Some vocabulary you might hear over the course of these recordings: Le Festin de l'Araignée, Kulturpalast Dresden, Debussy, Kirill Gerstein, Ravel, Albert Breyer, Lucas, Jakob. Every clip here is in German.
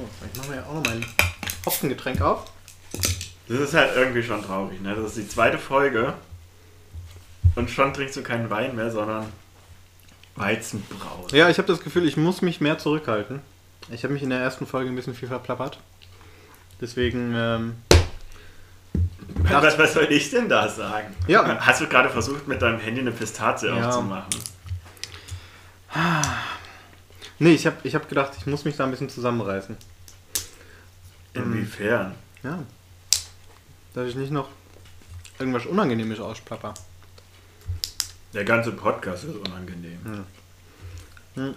So, ich mache mir auch noch mein Hopfengetränk auf. Das ist halt irgendwie schon traurig, ne? Das ist die zweite Folge und schon trinkst du keinen Wein mehr, sondern Weizenbrause. Ja, ich habe das Gefühl, ich muss mich mehr zurückhalten. Ich habe mich in der ersten Folge ein bisschen viel verplappert. Deswegen... Was soll ich denn da sagen? Ja. Hast du gerade versucht, mit deinem Handy eine Pistazie aufzumachen? Nee, ich hab gedacht, ich muss mich da ein bisschen zusammenreißen. Inwiefern? Ja. Dass ich nicht noch irgendwas Unangenehmes ausplapper. Der ganze Podcast ist unangenehm. Hm.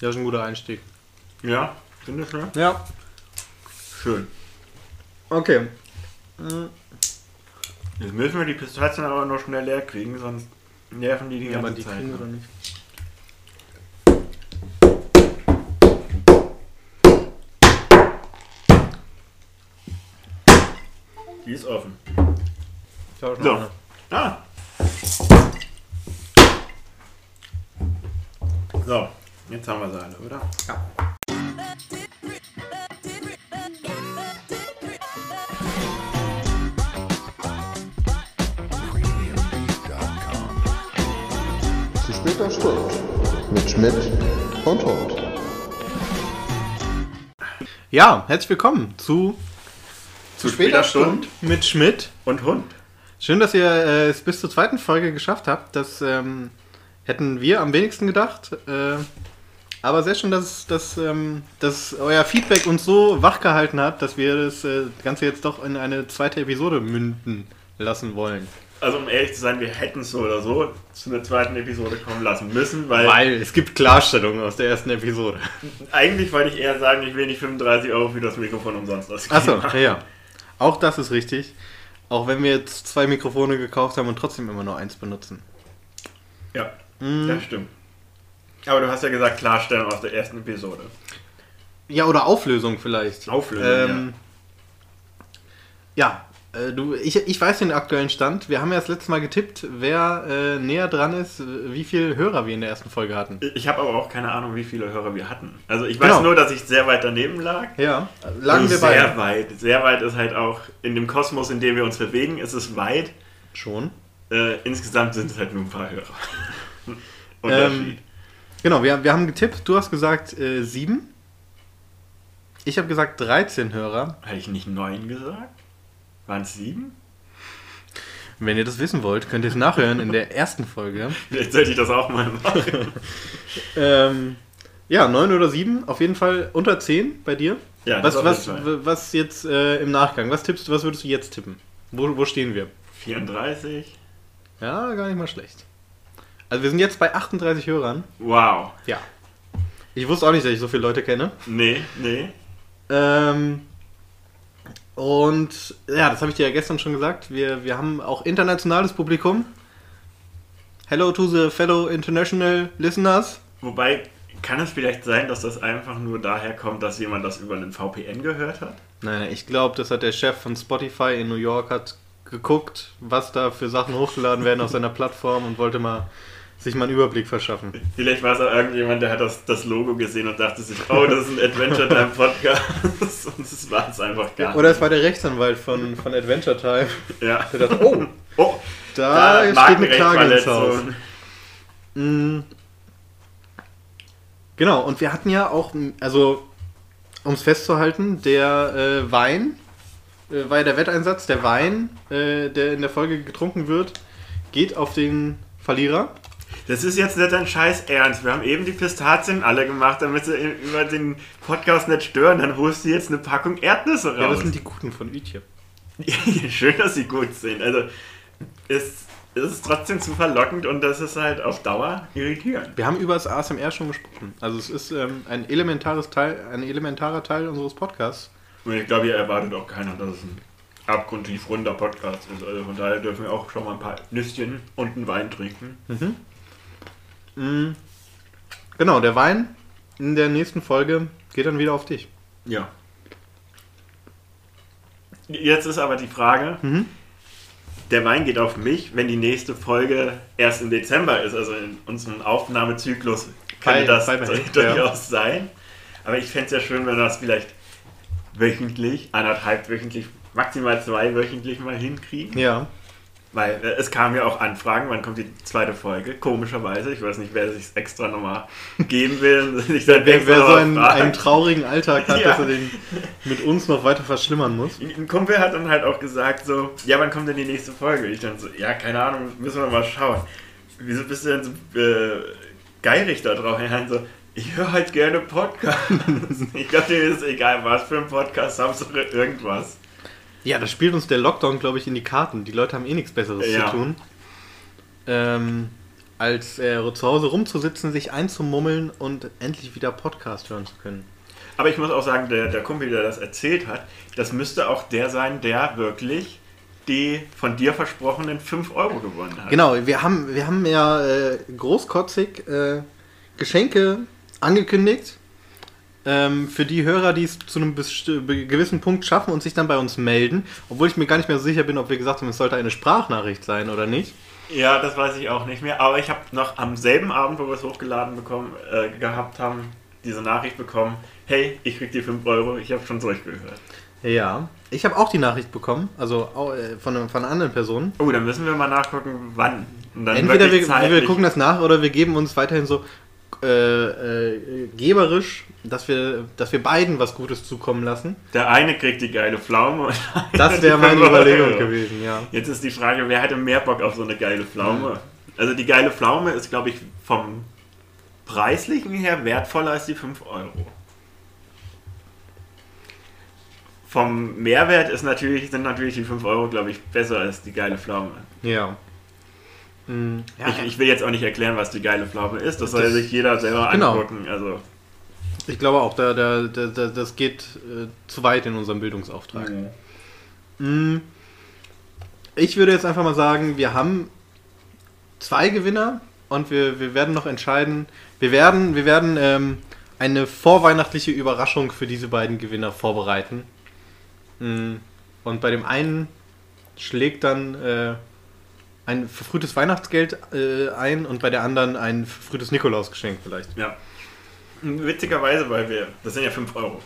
Ja, ist ein guter Einstieg. Ja, finde ich schön. Ja. Schön. Okay. Jetzt müssen wir die Pistazien aber noch schnell leer kriegen, sonst nerven die ganze Zeit. Aber die kriegen wir nicht. Die ist offen. So. Ah. So, jetzt haben wir sie alle, oder? Ja. Zu später Stunde mit Schmidt und Hund. Ja, herzlich willkommen zu... Zu später Stunde mit Schmidt und Hund. Schön, dass ihr es bis zur zweiten Folge geschafft habt. Das hätten wir am wenigsten gedacht. Aber sehr schön, dass euer Feedback uns so wach gehalten hat, dass wir das Ganze jetzt doch in eine zweite Episode münden lassen wollen. Also um ehrlich zu sein, wir hätten es so oder so zu einer zweiten Episode kommen lassen müssen, weil es gibt Klarstellungen aus der ersten Episode. Eigentlich wollte ich eher sagen, ich will nicht 35 € für das Mikrofon umsonst ausgeben. Achso, ja. Auch das ist richtig. Auch wenn wir jetzt 2 Mikrofone gekauft haben und trotzdem immer nur eins benutzen. Ja, das stimmt. Aber du hast ja gesagt, Klarstellung aus der ersten Episode. Ja, oder Auflösung vielleicht. Ja. Ich weiß den aktuellen Stand. Wir haben ja das letzte Mal getippt, wer näher dran ist, wie viele Hörer wir in der ersten Folge hatten. Ich habe aber auch keine Ahnung, wie viele Hörer wir hatten. Also ich weiß nur, dass ich sehr weit daneben lag. Ja, lagen wir beide. Sehr weit. Sehr weit ist halt auch in dem Kosmos, in dem wir uns bewegen, ist es weit. Schon. Insgesamt sind es halt nur ein paar Hörer. Unterschied. Genau, wir haben getippt. Du hast gesagt 7. Ich habe gesagt 13 Hörer. Hätte ich nicht 9 gesagt? Waren es 7? Wenn ihr das wissen wollt, könnt ihr es nachhören in der ersten Folge. Vielleicht sollte ich das auch mal machen. 9 oder 7, auf jeden Fall unter 10 bei dir. Ja, was jetzt im Nachgang? Was würdest du jetzt tippen? Wo stehen wir? 34. Ja, gar nicht mal schlecht. Also wir sind jetzt bei 38 Hörern. Wow. Ja. Ich wusste auch nicht, dass ich so viele Leute kenne. Nee. Und ja, das habe ich dir ja gestern schon gesagt, wir haben auch internationales Publikum. Hello to the fellow international listeners. Wobei, kann es vielleicht sein, dass das einfach nur daher kommt, dass jemand das über einen VPN gehört hat? Nein, ich glaube, das hat der Chef von Spotify in New York hat geguckt, was da für Sachen hochgeladen werden auf seiner Plattform und wollte sich mal einen Überblick verschaffen. Vielleicht war es auch irgendjemand, der hat das Logo gesehen und dachte sich, oh, das ist ein Adventure Time Podcast. Und das war es einfach gar nicht. Oder es war der Rechtsanwalt von Adventure Time. Ja. Der dachte, oh da steht eine Klage ins Haus. Genau, und wir hatten ja auch, also um es festzuhalten, der Wein, war ja der Wetteinsatz, der Wein, der in der Folge getrunken wird, geht auf den Verlierer. Das ist jetzt nicht ein Scheiß Ernst. Wir haben eben die Pistazien alle gemacht, damit sie über den Podcast nicht stören. Dann holst du jetzt eine Packung Erdnüsse raus. Ja, das sind die guten von Ütje. Schön, dass sie gut sind. Also es ist trotzdem zu verlockend und das ist halt auf Dauer irritierend. Wir haben über das ASMR schon gesprochen. Also es ist ein elementarer Teil unseres Podcasts. Und ich glaube, ihr erwartet auch keiner, dass es ein abgrundtief runder Podcast ist. Also von daher dürfen wir auch schon mal ein paar Nüsschen und einen Wein trinken. Genau, der Wein in der nächsten Folge geht dann wieder auf dich. Ja. Jetzt ist aber die Frage, der Wein geht auf mich, wenn die nächste Folge erst im Dezember ist, also in unserem Aufnahmezyklus könnte das durchaus sein. Aber ich fände es ja schön, wenn das vielleicht wöchentlich, anderthalb wöchentlich, maximal zwei wöchentlich mal hinkriegen. Ja. Weil es kamen ja auch Anfragen, wann kommt die zweite Folge? Komischerweise, ich weiß nicht, wer sich extra nochmal geben will. Nicht wer so einen traurigen Alltag hat, ja, dass er den mit uns noch weiter verschlimmern muss. Ein Kumpel hat dann halt auch gesagt so, ja, wann kommt denn die nächste Folge? Ich dann so, ja, keine Ahnung, müssen wir mal schauen. Wieso bist du denn so geirig da drauf? Und so, ich höre halt gerne Podcasts. Ich glaube, dir ist egal, was für ein Podcast, Samstag irgendwas. Ja, das spielt uns der Lockdown, glaube ich, in die Karten. Die Leute haben eh nichts Besseres zu tun, als zu Hause rumzusitzen, sich einzumummeln und endlich wieder Podcast hören zu können. Aber ich muss auch sagen, der Kumpel, der das erzählt hat, das müsste auch der sein, der wirklich die von dir versprochenen 5 Euro gewonnen hat. Genau, wir haben ja großkotzig Geschenke angekündigt. Für die Hörer, die es zu einem gewissen Punkt schaffen und sich dann bei uns melden, obwohl ich mir gar nicht mehr so sicher bin, ob wir gesagt haben, es sollte eine Sprachnachricht sein oder nicht. Ja, das weiß ich auch nicht mehr, aber ich habe noch am selben Abend, wo wir es hochgeladen gehabt haben, diese Nachricht bekommen, hey, ich krieg die 5 Euro, ich habe schon zurückgehört. Ja, ich habe auch die Nachricht bekommen, also von einer anderen Person. Oh, dann müssen wir mal nachgucken, wann. Und dann entweder wir gucken das nach oder wir geben uns weiterhin so geberisch, dass wir beiden was Gutes zukommen lassen. Der eine kriegt die geile Pflaume. Und das wäre meine Überlegung gewesen, ja. Jetzt ist die Frage, wer hätte mehr Bock auf so eine geile Pflaume? Mhm. Also die geile Pflaume ist, glaube ich, vom Preislichen her wertvoller als die 5 Euro. Vom Mehrwert sind natürlich die 5 Euro, glaube ich, besser als die geile Pflaume. Ja. Ja, ich will jetzt auch nicht erklären, was die geile Pflaume ist. Das soll sich jeder selber angucken. Also. Ich glaube auch, das geht zu weit in unserem Bildungsauftrag. Mhm. Ich würde jetzt einfach mal sagen, wir haben 2 Gewinner und wir werden noch entscheiden. Wir werden eine vorweihnachtliche Überraschung für diese beiden Gewinner vorbereiten. Und bei dem einen schlägt dann ein verfrühtes Weihnachtsgeld ein und bei der anderen ein verfrühtes Nikolausgeschenk vielleicht. Ja. Witzigerweise, das sind ja 5 Euro.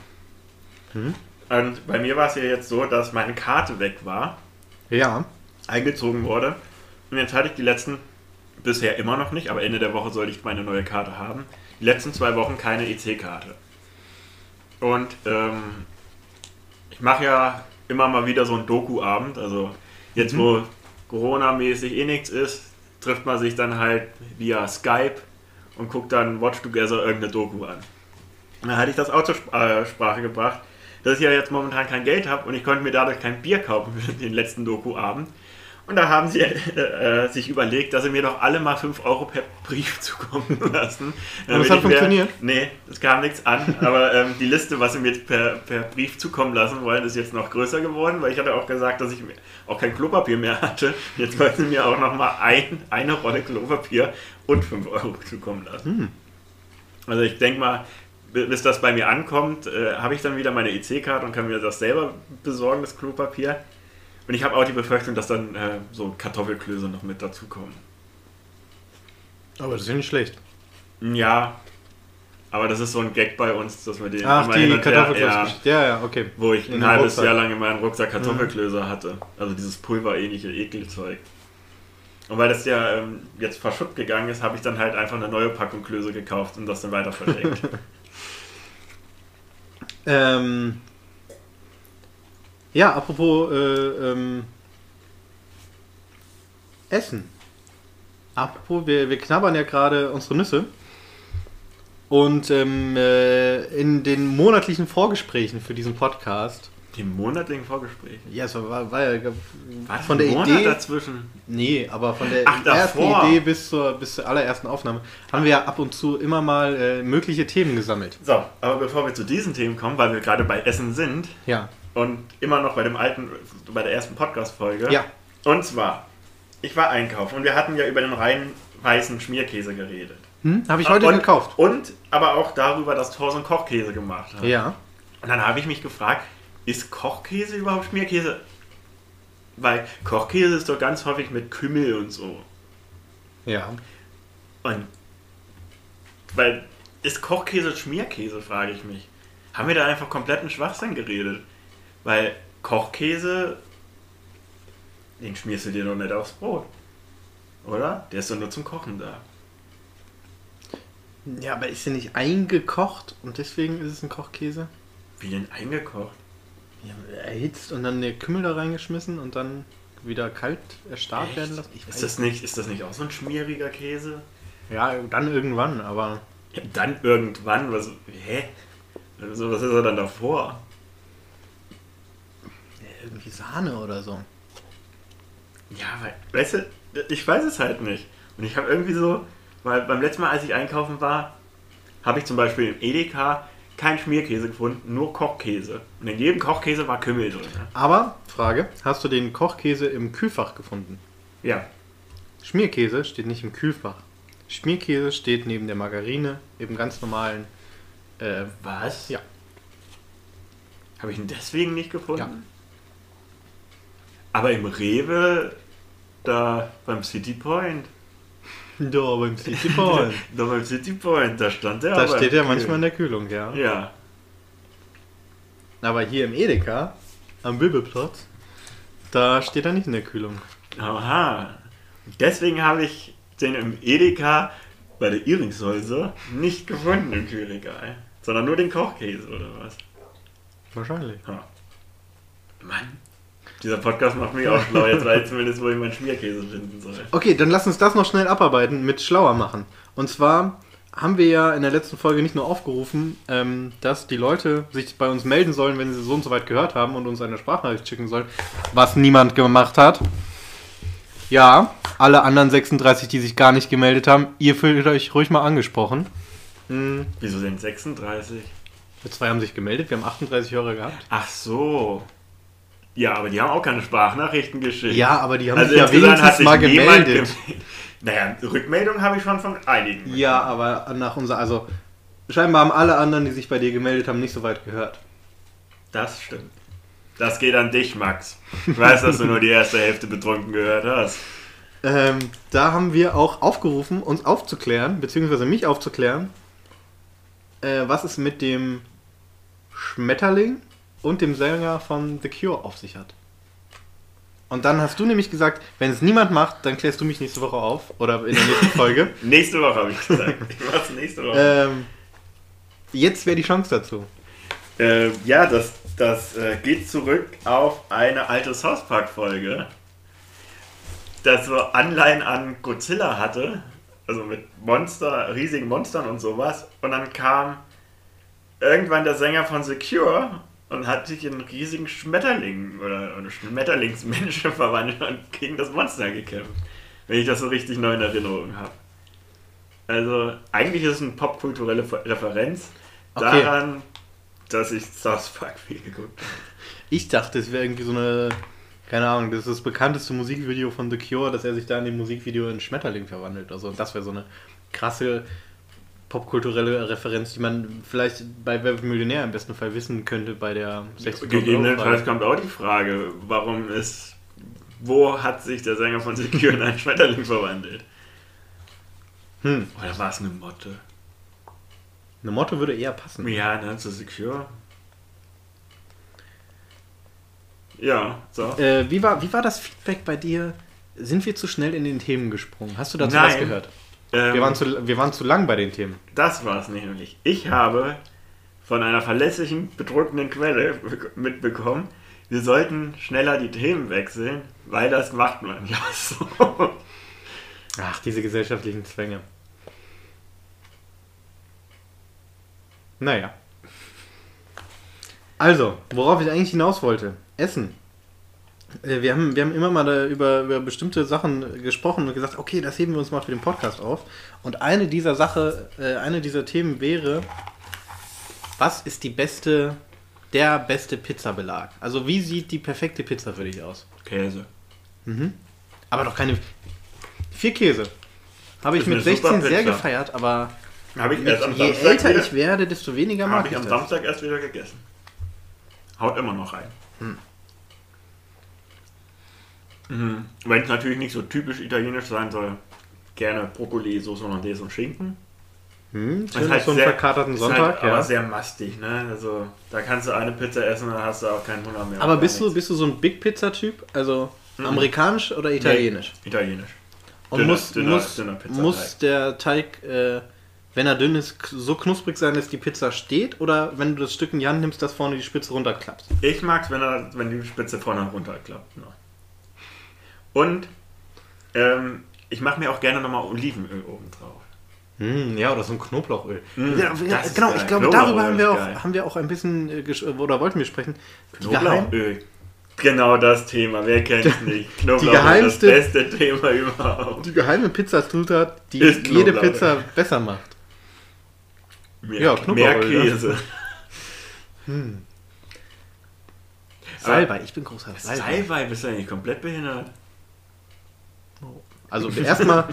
Hm? Und bei mir war es ja jetzt so, dass meine Karte weg war. Ja. Eingezogen wurde. Und jetzt hatte ich die letzten, bisher immer noch nicht, aber Ende der Woche sollte ich meine neue Karte haben. Die letzten 2 Wochen keine EC-Karte. Und ich mache ja immer mal wieder so einen Doku-Abend. Also jetzt, wo Corona-mäßig nichts ist, trifft man sich dann halt via Skype und guckt dann Watch Together irgendeine Doku an. Und dann hatte ich das auch zur Sprache gebracht, dass ich ja jetzt momentan kein Geld habe und ich konnte mir dadurch kein Bier kaufen für den letzten Doku-Abend. Und da haben sie sich überlegt, dass sie mir doch alle mal 5 Euro per Brief zukommen lassen. Und das hat funktioniert? Nee, es kam nichts an. Aber die Liste, was sie mir per Brief zukommen lassen wollen, ist jetzt noch größer geworden, weil ich hatte auch gesagt, dass ich auch kein Klopapier mehr hatte. Jetzt wollten sie mir auch nochmal eine Rolle Klopapier und 5 Euro zukommen lassen. Hm. Also ich denke mal, bis das bei mir ankommt, habe ich dann wieder meine EC-Karte und kann mir das selber besorgen, das Klopapier. Und ich habe auch die Befürchtung, dass dann so Kartoffelklöße noch mit dazukommen. Aber das ist ja nicht schlecht. Ja, aber das ist so ein Gag bei uns, dass wir den... Ach, die Kartoffelklöße. Ja, okay. Wo ich ein halbes Jahr lang in meinem Rucksack Kartoffelklöße hatte. Also dieses pulverähnliche Ekelzeug. Und weil das ja jetzt verschütt gegangen ist, habe ich dann halt einfach eine neue Packung Klöße gekauft und das dann weiter verschenkt. Ja, apropos Essen. Apropos, wir knabbern ja gerade unsere Nüsse. Und in den monatlichen Vorgesprächen für diesen Podcast... Die monatlichen Vorgespräche? Ja, es war ja... War von der Monat Idee dazwischen? Nee, aber von der ersten Idee bis zur allerersten Aufnahme haben wir ja ab und zu immer mal mögliche Themen gesammelt. So, aber bevor wir zu diesen Themen kommen, weil wir gerade bei Essen sind... Ja. Und immer noch bei der ersten Podcast-Folge. Ja. Und zwar, ich war einkaufen und wir hatten ja über den rein weißen Schmierkäse geredet. Habe ich heute gekauft. Und aber auch darüber, dass Thorsten Kochkäse gemacht hat. Ja. Und dann habe ich mich gefragt, ist Kochkäse überhaupt Schmierkäse? Weil Kochkäse ist doch ganz häufig mit Kümmel und so. Ja. Und weil Ist Kochkäse Schmierkäse, frage ich mich. Haben wir da einfach kompletten Schwachsinn geredet? Weil Kochkäse, den schmierst du dir doch nicht aufs Brot. Oder? Der ist doch nur zum Kochen da. Ja, aber ist der nicht eingekocht und deswegen ist es ein Kochkäse? Wie denn eingekocht? Ja, erhitzt und dann der Kümmel da reingeschmissen und dann wieder kalt erstarrt werden lassen. Ist das nicht auch so ein schmieriger Käse? Ja, dann irgendwann, aber... Ja, dann irgendwann? Was? Hä? Also, was ist er dann davor? Ja, irgendwie Sahne oder so. Ja, weil, weißt du, ich weiß es halt nicht. Und ich habe irgendwie so... Weil beim letzten Mal, als ich einkaufen war, habe ich zum Beispiel im Edeka keinen Schmierkäse gefunden, nur Kochkäse. Und in jedem Kochkäse war Kümmel drin. Aber, Frage, hast du den Kochkäse im Kühlfach gefunden? Ja. Schmierkäse steht nicht im Kühlfach. Schmierkäse steht neben der Margarine, eben ganz normalen... Was? Ja. Habe ich ihn deswegen nicht gefunden? Ja. Aber im Rewe, da beim City Point... Doch, beim City Point. Doch, beim City Point, da stand der. Da steht er manchmal in der Kühlung, ja. Ja. Aber hier im Edeka, am Böbelplatz, da steht er nicht in der Kühlung. Aha. Deswegen habe ich den im Edeka bei der Iringshäuser nicht gefunden im Kühlegal. Sondern nur den Kochkäse, oder was? Wahrscheinlich. Ha. Mann. Dieser Podcast macht mich auch schlau. Jetzt weiß ich zumindest, wo ich meinen Schmierkäse finden soll. Okay, dann lass uns das noch schnell abarbeiten mit schlauer machen. Und zwar haben wir ja in der letzten Folge nicht nur aufgerufen, dass die Leute sich bei uns melden sollen, wenn sie so und so weit gehört haben und uns eine Sprachnachricht schicken sollen, was niemand gemacht hat. Ja, alle anderen 36, die sich gar nicht gemeldet haben, ihr fühlt euch ruhig mal angesprochen. Hm. Wieso denn 36? Zwei haben sich gemeldet, wir haben 38 Hörer gehabt. Ach so. Ja, aber die haben auch keine Sprachnachrichten geschickt. Ja, aber die haben sich ja wenigstens mal gemeldet. Naja, Rückmeldung habe ich schon von einigen. Ja, aber also scheinbar haben alle anderen, die sich bei dir gemeldet haben, nicht so weit gehört. Das stimmt. Das geht an dich, Max. Ich weiß, dass du nur die erste Hälfte betrunken gehört hast. Da haben wir auch aufgerufen, uns aufzuklären, beziehungsweise mich aufzuklären, was es mit dem Schmetterling und dem Sänger von The Cure auf sich hat. Und dann hast du nämlich gesagt, wenn es niemand macht, dann klärst du mich nächste Woche auf. Oder in der nächsten Folge. Nächste Woche habe ich gesagt. Ich mach's nächste Woche. Jetzt wäre die Chance dazu. Ja, das geht zurück auf eine alte South Park-Folge. Das so Anleihen an Godzilla hatte. Also mit riesigen Monstern und sowas. Und dann kam irgendwann der Sänger von The Cure und hat sich in einen riesigen Schmetterling oder eine Schmetterlingsmenschen verwandelt und gegen das Monster gekämpft. Wenn ich das so richtig neu in Erinnerung habe. Also, eigentlich ist es eine popkulturelle Referenz daran, dass ich South Park viel geguckt habe. Ich dachte, es wäre irgendwie so eine, keine Ahnung, das ist das bekannteste Musikvideo von The Cure, dass er sich da in dem Musikvideo in einen Schmetterling verwandelt. Also, das wäre so eine krasse popkulturelle Referenz, die man vielleicht bei Wer wird Millionär im besten Fall wissen könnte bei der 60. Gegebenenfalls kommt auch die Frage, wo hat sich der Sänger von The Cure in einen Schmetterling verwandelt? Oder war es eine Motte? Eine Motte würde eher passen. Ja, dann zu The Cure. Ja, so. Wie war das Feedback bei dir? Sind wir zu schnell in den Themen gesprungen? Hast du dazu was gehört? Wir waren zu lang bei den Themen. Das war es nämlich. Ich habe von einer verlässlichen, bedruckenden Quelle mitbekommen, wir sollten schneller die Themen wechseln, weil das macht man ja so. Ach, diese gesellschaftlichen Zwänge. Naja. Also, worauf ich eigentlich hinaus wollte. Essen. Wir haben immer mal über bestimmte Sachen gesprochen und gesagt, okay, das heben wir uns mal für den Podcast auf. Und eine dieser Themen wäre, was ist der beste Pizzabelag? Also wie sieht die perfekte Pizza für dich aus? Käse. Mhm. Aber doch keine... 4 Käse. Habe ich mit 16 sehr gefeiert, aber je älter ich werde, desto weniger mag ich das. Habe ich am Samstag erst wieder gegessen. Haut immer noch rein. Wenn es natürlich nicht so typisch italienisch sein soll, gerne Brokkoli, Soße Hollandaise und Schinken. Schön, halt so einen verkaterten Sonntag. Halt ja. Aber sehr mastig, ne? Also da kannst du eine Pizza essen und dann hast du auch keinen Hunger mehr. Aber bist du so ein Big Pizza-Typ? Also amerikanisch oder italienisch? Nee, italienisch. Und muss der Teig, wenn er dünn ist, so knusprig sein, dass die Pizza steht? Oder wenn du das Stück in die Hand nimmst, dass vorne die Spitze runterklappt? Ich mag es, wenn die Spitze vorne runterklappt. Ne? Und ich mache mir auch gerne nochmal Olivenöl oben drauf. Ja, oder so ein Knoblauchöl. Ja, genau, ich glaube, darüber haben wir auch ein bisschen, oder wollten wir sprechen. Knoblauchöl. Genau das Thema, wer kennt es nicht? Knoblauchöl ist das beste Thema überhaupt. Die geheime Pizzazutat, die jede Pizza besser macht. Knoblauchöl. Mehr Käse. Salbei, ich bin großer Salbei. Salbei, bist du eigentlich komplett behindert? Oh. Also erstmal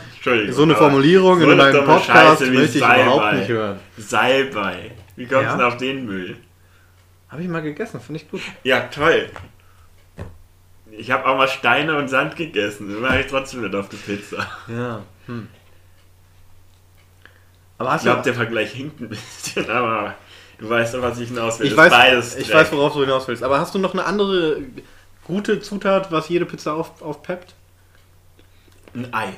so eine Formulierung in meinem Podcast möchte ich überhaupt nicht hören. Salbei. Wie kommst du denn auf den Müll? Habe ich mal gegessen, finde ich gut. Ja, toll. Ich habe auch mal Steine und Sand gegessen. Immer habe ich trotzdem nicht auf die Pizza. Ja. Aber ich glaube, der Vergleich hinkt ein bisschen, aber du weißt doch, was ich hinaus will. Ich weiß, worauf du hinaus willst. Aber hast du noch eine andere gute Zutat, was jede Pizza aufpeppt? Ein Ei.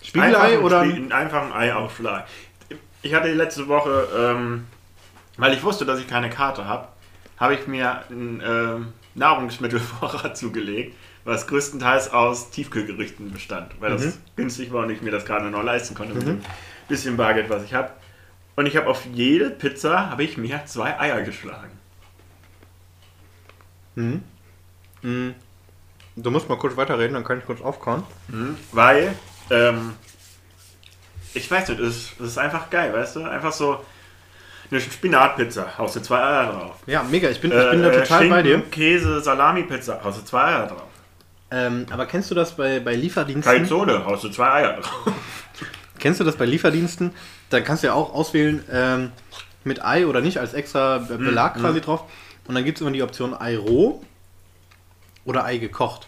Spiegelei oder? Einfach ein Ei auf Fleisch. Ich hatte letzte Woche, weil ich wusste, dass ich keine Karte habe, habe ich mir einen Nahrungsmittelvorrat zugelegt, was größtenteils aus Tiefkühlgerichten bestand, weil das günstig war und ich mir das gerade noch leisten konnte mit dem bisschen Bargeld, was ich habe. Und ich habe auf jede Pizza, habe ich mir 2 Eier geschlagen. Du musst mal kurz weiterreden, dann kann ich kurz aufkauen. Weil, ich weiß nicht, es ist einfach geil, weißt du? Einfach so eine Spinatpizza, haust du 2 Eier drauf. Ja, mega, ich bin da total Schinken, bei dir. Käse, Salami-Pizza, haust du 2 Eier drauf. Aber kennst du das bei Lieferdiensten? Calzone, haust du 2 Eier drauf. Kennst du das bei Lieferdiensten? Da kannst du ja auch auswählen, mit Ei oder nicht, als extra Belag quasi drauf. Und dann gibt es immer die Option Ei roh oder Ei gekocht.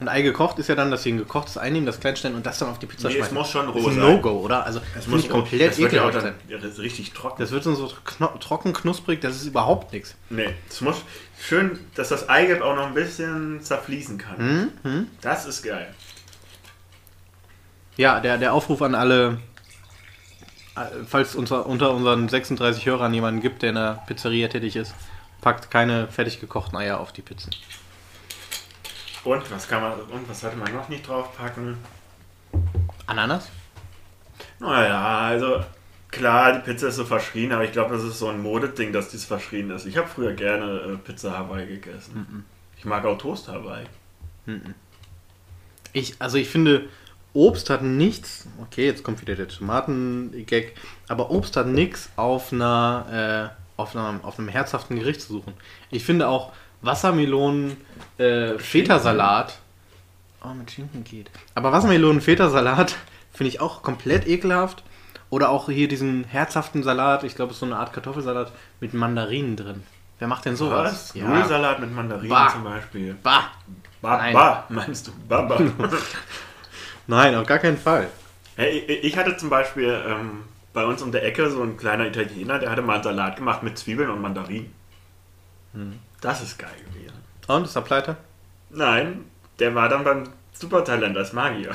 Und Ei gekocht ist ja dann, dass sie ein gekochtes Ei nehmen, das kleinstellen und das dann auf die Pizza schmeißen. Es muss schon roh sein. Das ist ein No-Go, oder? Also es muss komplett ekelhaft sein. Das wird richtig trocken. Das wird dann so trocken, knusprig, das ist überhaupt nichts. Nee, es muss schön, dass das Eigelb auch noch ein bisschen zerfließen kann. Das ist geil. Ja, der Aufruf an alle, falls unter unseren 36 Hörern jemanden gibt, der in der Pizzeria tätig ist, packt keine fertig gekochten Eier auf die Pizzen. Und was sollte man noch nicht draufpacken? Ananas? Naja, also klar, die Pizza ist so verschrien, aber ich glaube, das ist so ein Modeding, dass dies verschrien ist. Ich habe früher gerne Pizza Hawaii gegessen. Ich mag auch Toast Hawaii. Ich finde, Obst hat nichts, okay, jetzt kommt wieder der Tomaten-Gag, aber Obst hat nichts auf einem herzhaften Gericht zu suchen. Ich finde auch Wassermelonen, Feta-Salat. Oh, mit Schinken geht. Aber Wassermelonen, Feta-Salat finde ich auch komplett ekelhaft. Oder auch hier diesen herzhaften Salat, ich glaube, es ist so eine Art Kartoffelsalat mit Mandarinen drin. Wer macht denn sowas? Was? Ja. Nudelsalat mit Mandarinen zum Beispiel. Meinst du? Nein, auf gar keinen Fall. Hey, ich hatte zum Beispiel bei uns um der Ecke so ein kleiner Italiener, der hatte mal einen Salat gemacht mit Zwiebeln und Mandarinen. Das ist geil gewesen. Und ist er pleite? Nein, der war dann beim Supertalent als Magier.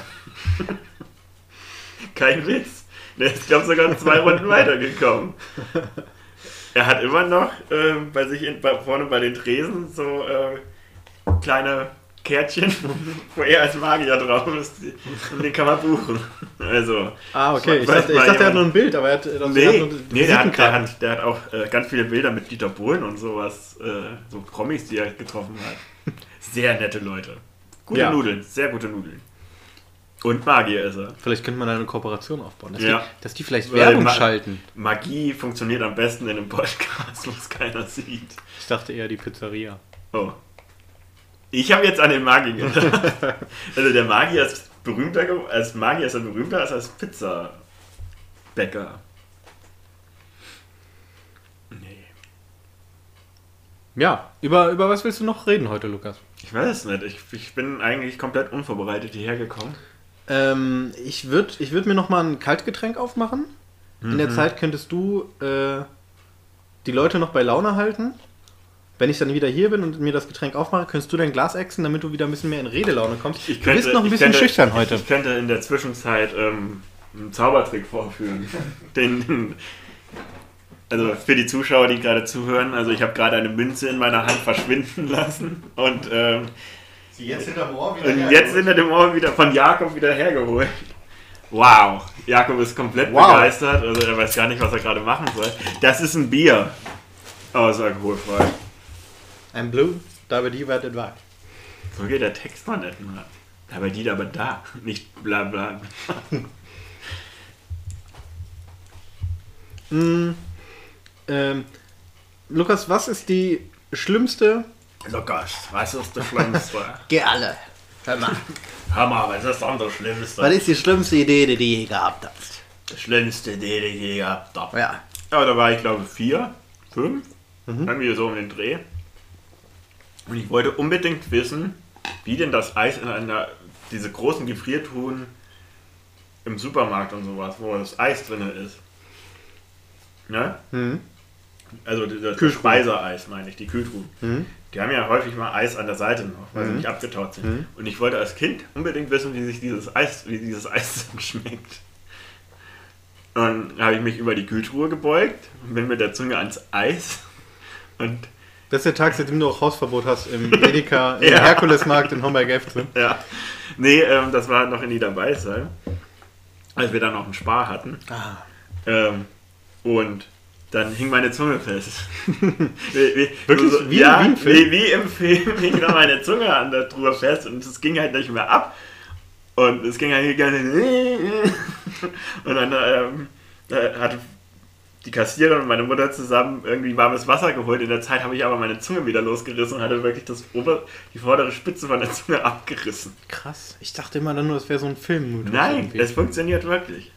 Kein Witz. Der ist, ich glaube, sogar 2 Runden weitergekommen. Er hat immer noch bei sich vorne bei den Tresen so kleine Kärtchen, wo er als Magier drauf ist. Und den kann man buchen. Also, ich dachte, er hat nur ein Bild, aber er hat doch der hat auch ganz viele Bilder mit Dieter Bohlen und sowas, so Promis, die er getroffen hat. Sehr nette Leute. Gute Nudeln, sehr gute Nudeln. Und Magier ist er. Vielleicht könnte man da eine Kooperation aufbauen, dass die vielleicht Werbung schalten. Magie funktioniert am besten in einem Podcast, wo es keiner sieht. Ich dachte eher die Pizzeria. Oh. Ich habe jetzt an den Magier gedacht. Also der Magier ist berühmter als Pizzabäcker. Nee. Ja, über was willst du noch reden heute, Lukas? Ich weiß es nicht. Ich bin eigentlich komplett unvorbereitet hierher gekommen. Ich würd mir nochmal ein Kaltgetränk aufmachen. In der Zeit könntest du die Leute noch bei Laune halten. Wenn ich dann wieder hier bin und mir das Getränk aufmache, könntest du dein Glas ächzen, damit du wieder ein bisschen mehr in Redelaune kommst. Du bist noch ein bisschen schüchtern heute. Ich könnte in der Zwischenzeit einen Zaubertrick vorführen. Also für die Zuschauer, die gerade zuhören, also ich habe gerade eine Münze in meiner Hand verschwinden lassen und sie jetzt hinter dem Ohr wieder von Jakob wieder hergeholt. Wow, Jakob ist komplett begeistert, also er weiß gar nicht, was er gerade machen soll. Das ist ein Bier, aber es ist alkoholfrei. Ein Blue, da bei die wird entwagt. So geht der Text noch nicht mal. Da bei die, aber da, nicht bla bla. Lukas, was ist die schlimmste... Lukas, was ist das Schlimmste? Geh alle. Hör mal. Hammer, was ist denn das Schlimmste? Was ist die schlimmste Idee, die du je gehabt hast? Die schlimmste Idee, die ich je gehabt habe. Ja. Ja, da war ich glaube 4, 5, irgendwie so um den Dreh. Und ich wollte unbedingt wissen, wie denn das Eis in einer, diese großen Gefriertruhen im Supermarkt und sowas, wo das Eis drin ist. Ne? Mhm. Also das Speiseeis meine ich, die Kühltruhen. Mhm. Die haben ja häufig mal Eis an der Seite noch, weil sie nicht abgetaut sind. Mhm. Und ich wollte als Kind unbedingt wissen, wie dieses Eis schmeckt. Und habe ich mich über die Kühltruhe gebeugt und bin mit der Zunge ans Eis. Und das ist der Tag, seitdem du auch Hausverbot hast im Edeka, im Herkulesmarkt in Homberg-Efze. Ja. Nee, das war noch in die dabei sein, als wir dann noch einen Spar hatten. Ah. Und dann hing meine Zunge fest. Wirklich? So, wie im Film? Wie im Film hing da meine Zunge an der Truhe fest und es ging halt nicht mehr ab. Und es ging halt gar nicht. Und dann hat die Kassiererin und meine Mutter zusammen irgendwie warmes Wasser geholt. In der Zeit habe ich aber meine Zunge wieder losgerissen und hatte wirklich die vordere Spitze von der Zunge abgerissen. Krass. Ich dachte immer dann nur, es wäre so ein Filmmodus. Nein, irgendwie. Es funktioniert wirklich.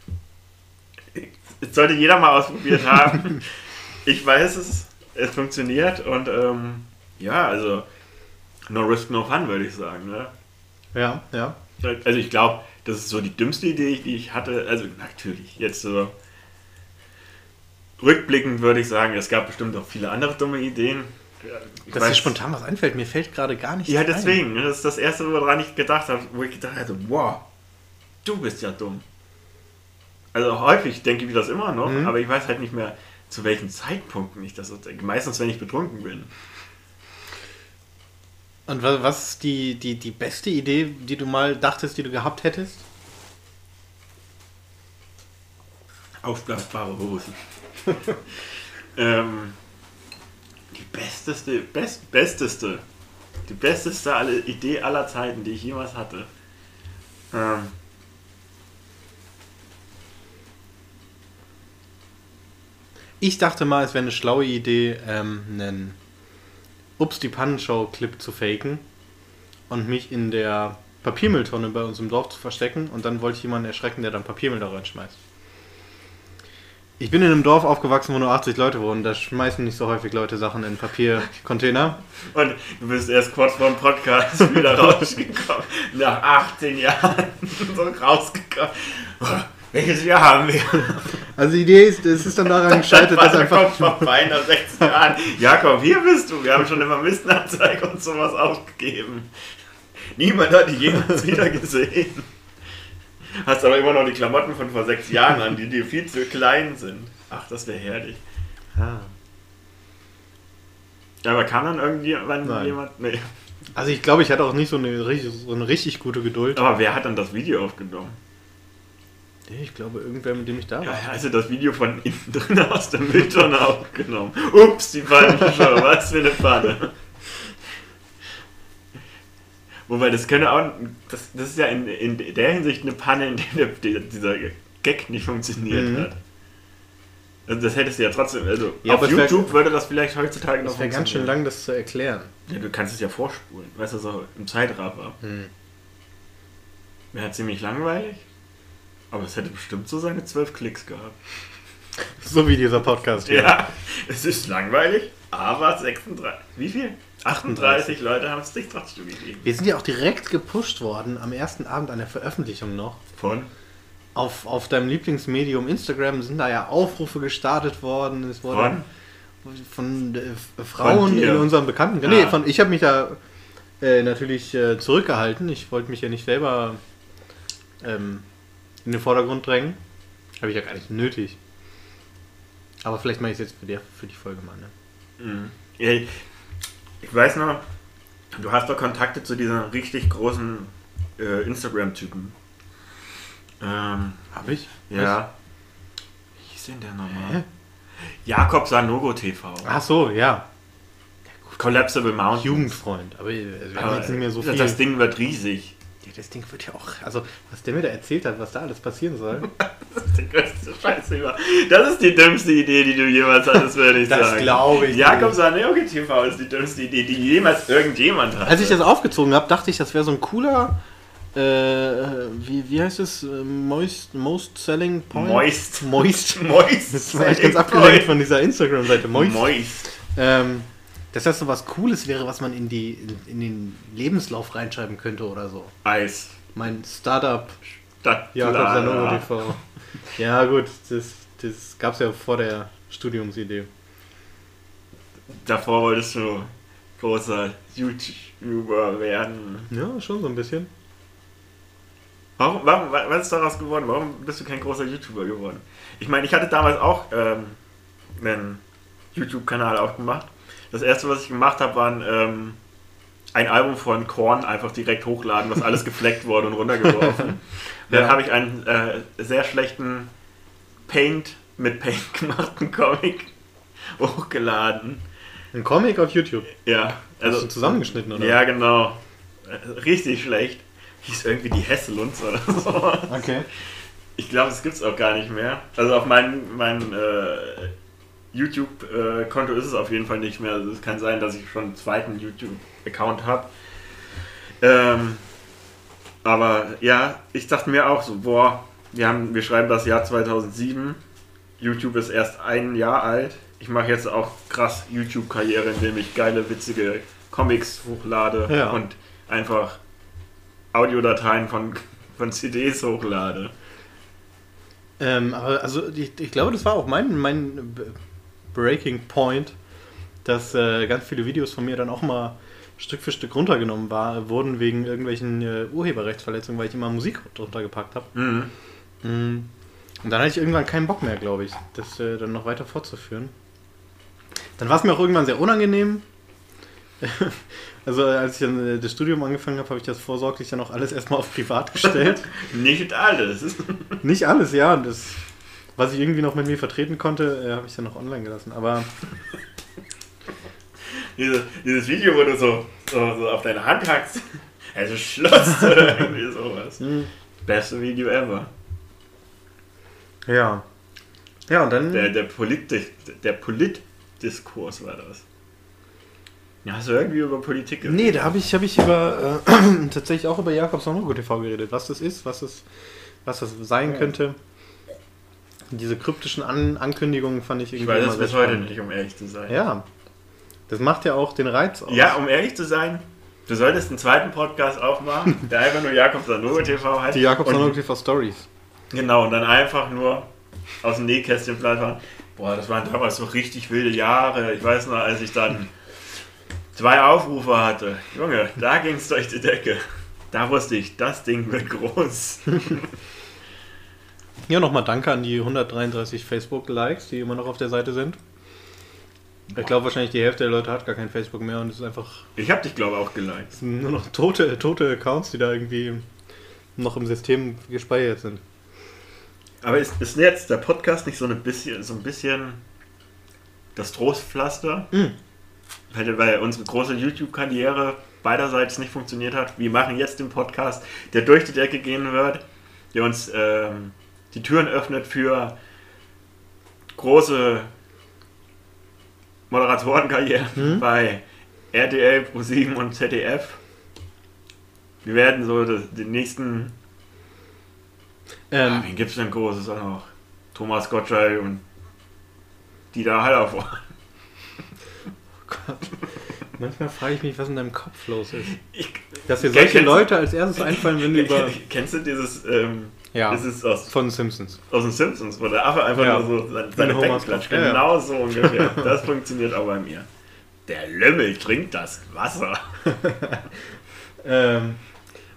Das sollte jeder mal ausprobiert haben. Ich weiß es funktioniert und also no risk, no fun, würde ich sagen. Ne? Ja, ja. Also ich glaube, das ist so die dümmste Idee, die ich hatte. Also natürlich, jetzt so rückblickend würde ich sagen, es gab bestimmt auch viele andere dumme Ideen. Dass dir spontan was einfällt, mir fällt gerade gar nichts ein. Ja, deswegen. Das ist das Erste, woran ich gedacht habe, wo ich gedacht hatte, wow, du bist ja dumm. Also häufig denke ich das immer noch, aber ich weiß halt nicht mehr, zu welchen Zeitpunkten ich das so denke. Meistens, wenn ich betrunken bin. Und was ist die beste Idee, die du mal dachtest, die du gehabt hättest? Aufblasbare Hosen. Die besteste Idee aller Zeiten, die ich jemals hatte. Ich dachte mal, es wäre eine schlaue Idee, einen Ups-die-Pannenshow-Clip zu faken und mich in der Papiermülltonne bei uns im Dorf zu verstecken und dann wollte ich jemanden erschrecken, der dann Papiermüll da reinschmeißt. Ich bin in einem Dorf aufgewachsen, wo nur 80 Leute wohnen. Da schmeißen nicht so häufig Leute Sachen in Papiercontainer. Und du bist erst kurz vor dem Podcast wieder rausgekommen. Nach 18 Jahren so rausgekommen. Welches Jahr haben wir? Also die Idee ist, es ist dann daran gescheitert, dass einfach... Kopf vorbei nach 16 Jahren. Jakob, hier bist du. Wir haben schon immer Vermisstenanzeige und sowas aufgegeben. Niemand hat dich jemals wieder gesehen. Hast aber immer noch die Klamotten von vor 6 Jahren an, die dir viel zu klein sind. Ach, das wäre herrlich. Ah. Ja, aber kann dann irgendwann jemand... Nee. Also ich glaube, ich hatte auch nicht so eine richtig gute Geduld. Aber wer hat dann das Video aufgenommen? Ich glaube, irgendwer, mit dem ich da war. Ja, also das Video von innen drin aus der Mülltonne aufgenommen. Ups, die Pfanne, was für eine Pfanne. Wobei, das könnte auch, das ist ja in der Hinsicht eine Panne, in der dieser Gag nicht funktioniert hat. Also das hättest du ja trotzdem, also ja, auf YouTube würde das vielleicht heutzutage noch funktionieren. Es wäre ganz schön lang, das zu erklären. Ja, du kannst es ja vorspulen, weißt du, so im Zeitraffer. Wäre ziemlich langweilig. Aber es hätte bestimmt so seine 12 Klicks gehabt. So wie dieser Podcast hier. Ja, es ist langweilig, aber 36... Wie viel? 38 Leute haben es sich trotzdem gegeben. Wir sind ja auch direkt gepusht worden am ersten Abend an der Veröffentlichung noch. Von? Auf deinem Lieblingsmedium Instagram sind da ja Aufrufe gestartet worden. Es wurde von Frauen in unserem Bekannten. Ah. Nee, ich habe mich da natürlich zurückgehalten. Ich wollte mich ja nicht selber in den Vordergrund drängen. Habe ich ja gar nicht nötig. Aber vielleicht mache ich es jetzt für die Folge mal. Ne? Mhm. Ich weiß noch, du hast doch Kontakte zu diesen richtig großen Instagram-Typen. Hab ich? Ja. Wie hieß denn der nochmal? Jakob Sanogo TV. Ach so, ja. Collapsible Mountains. Jugendfreund. Aber wir haben jetzt nicht mehr so viel. Das Ding wird riesig. Ja, das Ding wird ja auch... Also, was der mir da erzählt hat, was da alles passieren soll. Das ist die größte Scheiße über. Das ist die dümmste Idee, die du jemals hattest, würde ich sagen. Das glaube ich. Jakob Sanogo TV ist die dümmste Idee, die jemals irgendjemand hatte. Als ich das aufgezogen habe, dachte ich, das wäre so ein cooler... Wie heißt es? Most Selling Point? Moist. Das war echt ganz abgelenkt von dieser Instagram-Seite. Moist. Dass das so was Cooles wäre, was man in den Lebenslauf reinschreiben könnte oder so. Eis. Mein Startup. Jakob Sanogo TV. Ja gut, das gab es ja vor der Studiumsidee. Davor wolltest du großer YouTuber werden. Ja, schon so ein bisschen. Warum, was ist daraus geworden? Warum bist du kein großer YouTuber geworden? Ich meine, ich hatte damals auch einen YouTube-Kanal aufgemacht. Das erste, was ich gemacht habe, war ein Album von Korn einfach direkt hochladen, was alles gefleckt wurde und runtergeworfen. Dann habe ich einen sehr schlechten mit Paint gemachten Comic hochgeladen. Ein Comic auf YouTube? Ja. Also, hast du zusammengeschnitten, oder? Ja, genau. Richtig schlecht. Hieß irgendwie die Hesselunds oder so. Okay. Ich glaube, das gibt's auch gar nicht mehr. Also auf meinem YouTube-Konto ist es auf jeden Fall nicht mehr. Also es kann sein, dass ich schon einen zweiten YouTube-Account habe. Aber ja, ich dachte mir auch so, boah, wir schreiben das Jahr 2007. YouTube ist erst ein Jahr alt. Ich mache jetzt auch krass YouTube-Karriere, indem ich geile, witzige Comics hochlade und einfach... Audiodateien von CDs hochlade. Aber also ich glaube, das war auch mein Breaking Point, dass ganz viele Videos von mir dann auch mal Stück für Stück runtergenommen wurden wegen irgendwelchen Urheberrechtsverletzungen, weil ich immer Musik runtergepackt habe. Mhm. Und dann hatte ich irgendwann keinen Bock mehr, glaube ich, das dann noch weiter fortzuführen. Dann war es mir auch irgendwann sehr unangenehm. Also als ich dann das Studium angefangen habe, habe ich das vorsorglich dann auch alles erstmal auf privat gestellt. Nicht alles. Nicht alles, ja. Und das, was ich irgendwie noch mit mir vertreten konnte, habe ich dann noch online gelassen. Aber dieses Video, wo du so auf deine Hand hackst, also Schluss oder irgendwie sowas. Beste Video ever. Ja. Ja, und dann... Der Politdiskurs war das. Ja, hast du irgendwie über Politik geredet? Nee, da habe ich über tatsächlich auch über Jakob Sanogo TV geredet, was das ist, was das sein könnte. Diese kryptischen Ankündigungen fand ich irgendwie. Ich weiß es bis heute nicht, um ehrlich zu sein. Ja. Das macht ja auch den Reiz aus. Ja, um ehrlich zu sein, du solltest einen zweiten Podcast aufmachen, der einfach nur Jakob Sanogo TV heißt. Die Jakob Sanogo TV Stories. Genau, und dann einfach nur aus dem Nähkästchen plaudern. Boah, das waren damals so richtig wilde Jahre. Ich weiß noch, als ich dann 2 Aufrufe hatte. Junge, da ging es durch die Decke. Da wusste ich, das Ding wird groß. Ja, nochmal danke an die 133 Facebook-Likes, die immer noch auf der Seite sind. Ich glaube, wahrscheinlich die Hälfte der Leute hat gar kein Facebook mehr und es ist einfach... Ich habe dich, glaube ich, auch geliked. Es sind nur noch tote Accounts, die da irgendwie noch im System gespeichert sind. Aber ist jetzt der Podcast nicht so ein bisschen das Trostpflaster? Mhm. Weil unsere große YouTube-Karriere beiderseits nicht funktioniert hat. Wir machen jetzt den Podcast, der durch die Decke gehen wird, der uns die Türen öffnet für große Moderatorenkarrieren bei RTL, ProSieben und ZDF. Wir werden so den nächsten... wen gibt es denn Großes auch noch? Thomas Gottschalk und Dieter Hallervorden. Manchmal frage ich mich, was in deinem Kopf los ist. Dass dir solche Leute als erstes einfallen, wenn du über... Kennst du dieses... ja, dieses von Simpsons. Aus den Simpsons, wo der Affe einfach nur so seine Becken klatscht. Genau so ungefähr. Das funktioniert auch bei mir. Der Lümmel trinkt das Wasser.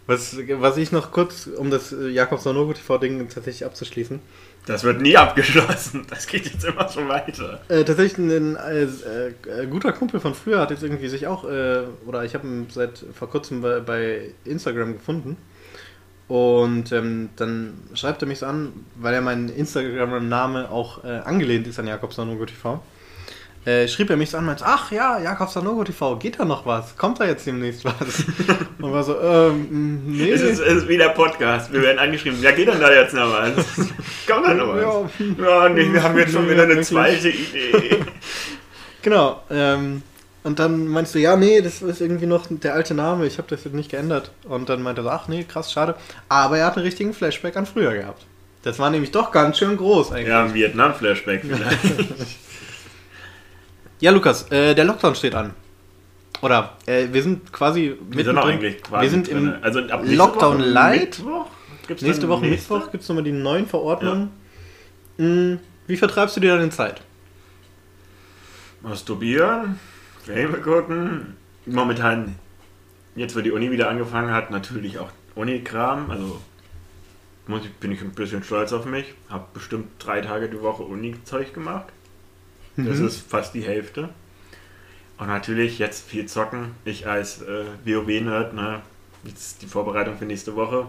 Was ich noch kurz, um das Jakob Sanogo TV-Ding tatsächlich abzuschließen. Das wird nie abgeschlossen. Das geht jetzt immer schon weiter. Tatsächlich ein guter Kumpel von früher hat jetzt irgendwie sich auch, oder ich habe ihn seit vor kurzem bei Instagram gefunden. Und dann schreibt er mich so an, weil ja mein Instagram-Name auch angelehnt ist an Jakob Sanogo TV. Schrieb er mich so an und meinte, ach ja, Jakob Sanogo TV, geht da noch was? Kommt da jetzt demnächst was? Und war so, nee. Es ist wie der Podcast, wir werden angeschrieben, ja, geht dann da jetzt noch was? Kommt da noch was? Ja, nee, wir haben jetzt schon wieder eine zweite Idee. Genau, und dann meinst du, ja, nee, das ist irgendwie noch der alte Name, ich habe das jetzt nicht geändert. Und dann meinte er so, ach nee, krass, schade. Aber er hat einen richtigen Flashback an früher gehabt. Das war nämlich doch ganz schön groß eigentlich. Ja, ein Vietnam-Flashback vielleicht. Ja, Lukas, der Lockdown steht an. Oder wir sind quasi wir sind im also ab Lockdown Woche Light. Mittwoch? Nächste Woche Mittwoch gibt es nochmal die neuen Verordnungen. Ja. Wie vertreibst du dir deine Zeit? Masturbieren, Filme gucken. Momentan, jetzt wo die Uni wieder angefangen hat, natürlich auch Unikram. Also bin ich ein bisschen stolz auf mich. Hab bestimmt 3 Tage die Woche Uni-Zeug gemacht. Das ist fast die Hälfte. Und natürlich jetzt viel zocken. Ich als WoW-Nerd, ne? Jetzt die Vorbereitung für nächste Woche.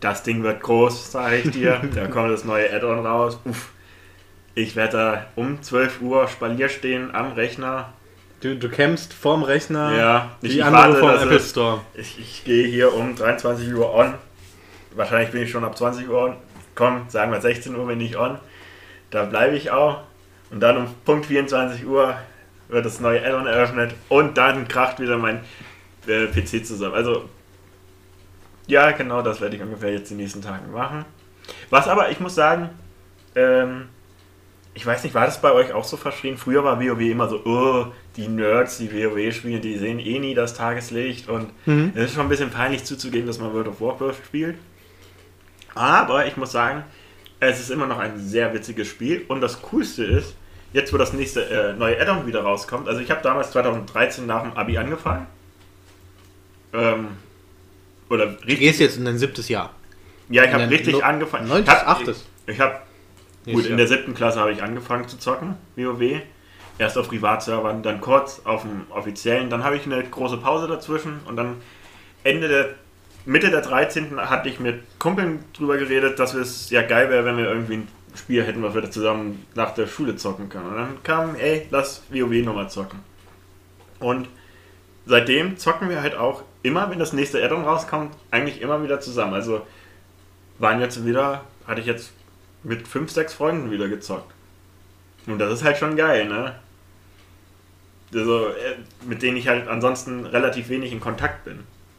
Das Ding wird groß, sage ich dir. Da kommt das neue Add-on raus. Uff. Ich werde da um 12 Uhr Spalier stehen am Rechner. Du campst vorm Rechner? Ja. Ich warte vom Apple Store. Ich gehe hier um 23 Uhr on. Wahrscheinlich bin ich schon ab 20 Uhr on. Komm, sagen wir 16 Uhr bin ich on. Da bleibe ich auch. Und dann um Punkt 24 Uhr wird das neue Add-on eröffnet und dann kracht wieder mein PC zusammen. Also, ja, genau das werde ich ungefähr jetzt die nächsten Tage machen. Was aber, ich muss sagen, ich weiß nicht, war das bei euch auch so verschrien? Früher war WoW immer so, oh, die Nerds, die WoW spielen, die sehen eh nie das Tageslicht und es ist schon ein bisschen peinlich zuzugeben, dass man World of Warcraft spielt. Aber ich muss sagen, es ist immer noch ein sehr witziges Spiel und das Coolste ist, jetzt wo das nächste neue Add-on wieder rauskommt, also ich habe damals 2013 nach dem Abi angefangen. Du gehst jetzt in dein 7. Jahr. Ja, ich habe richtig angefangen. 9.8. In der 7. Klasse habe ich angefangen zu zocken, WoW. Erst auf Privatservern, dann kurz auf dem offiziellen, dann habe ich eine große Pause dazwischen und dann Mitte der 13. hatte ich mit Kumpeln drüber geredet, dass es ja geil wäre, wenn wir irgendwie ein Spiel hätten, was wir da zusammen nach der Schule zocken können. Und dann kam, ey, lass WoW nochmal zocken. Und seitdem zocken wir halt auch immer, wenn das nächste Add-on rauskommt, eigentlich immer wieder zusammen. Also hatte ich jetzt mit 5, 6 Freunden wieder gezockt. Und das ist halt schon geil, ne? Also, mit denen ich halt ansonsten relativ wenig in Kontakt bin.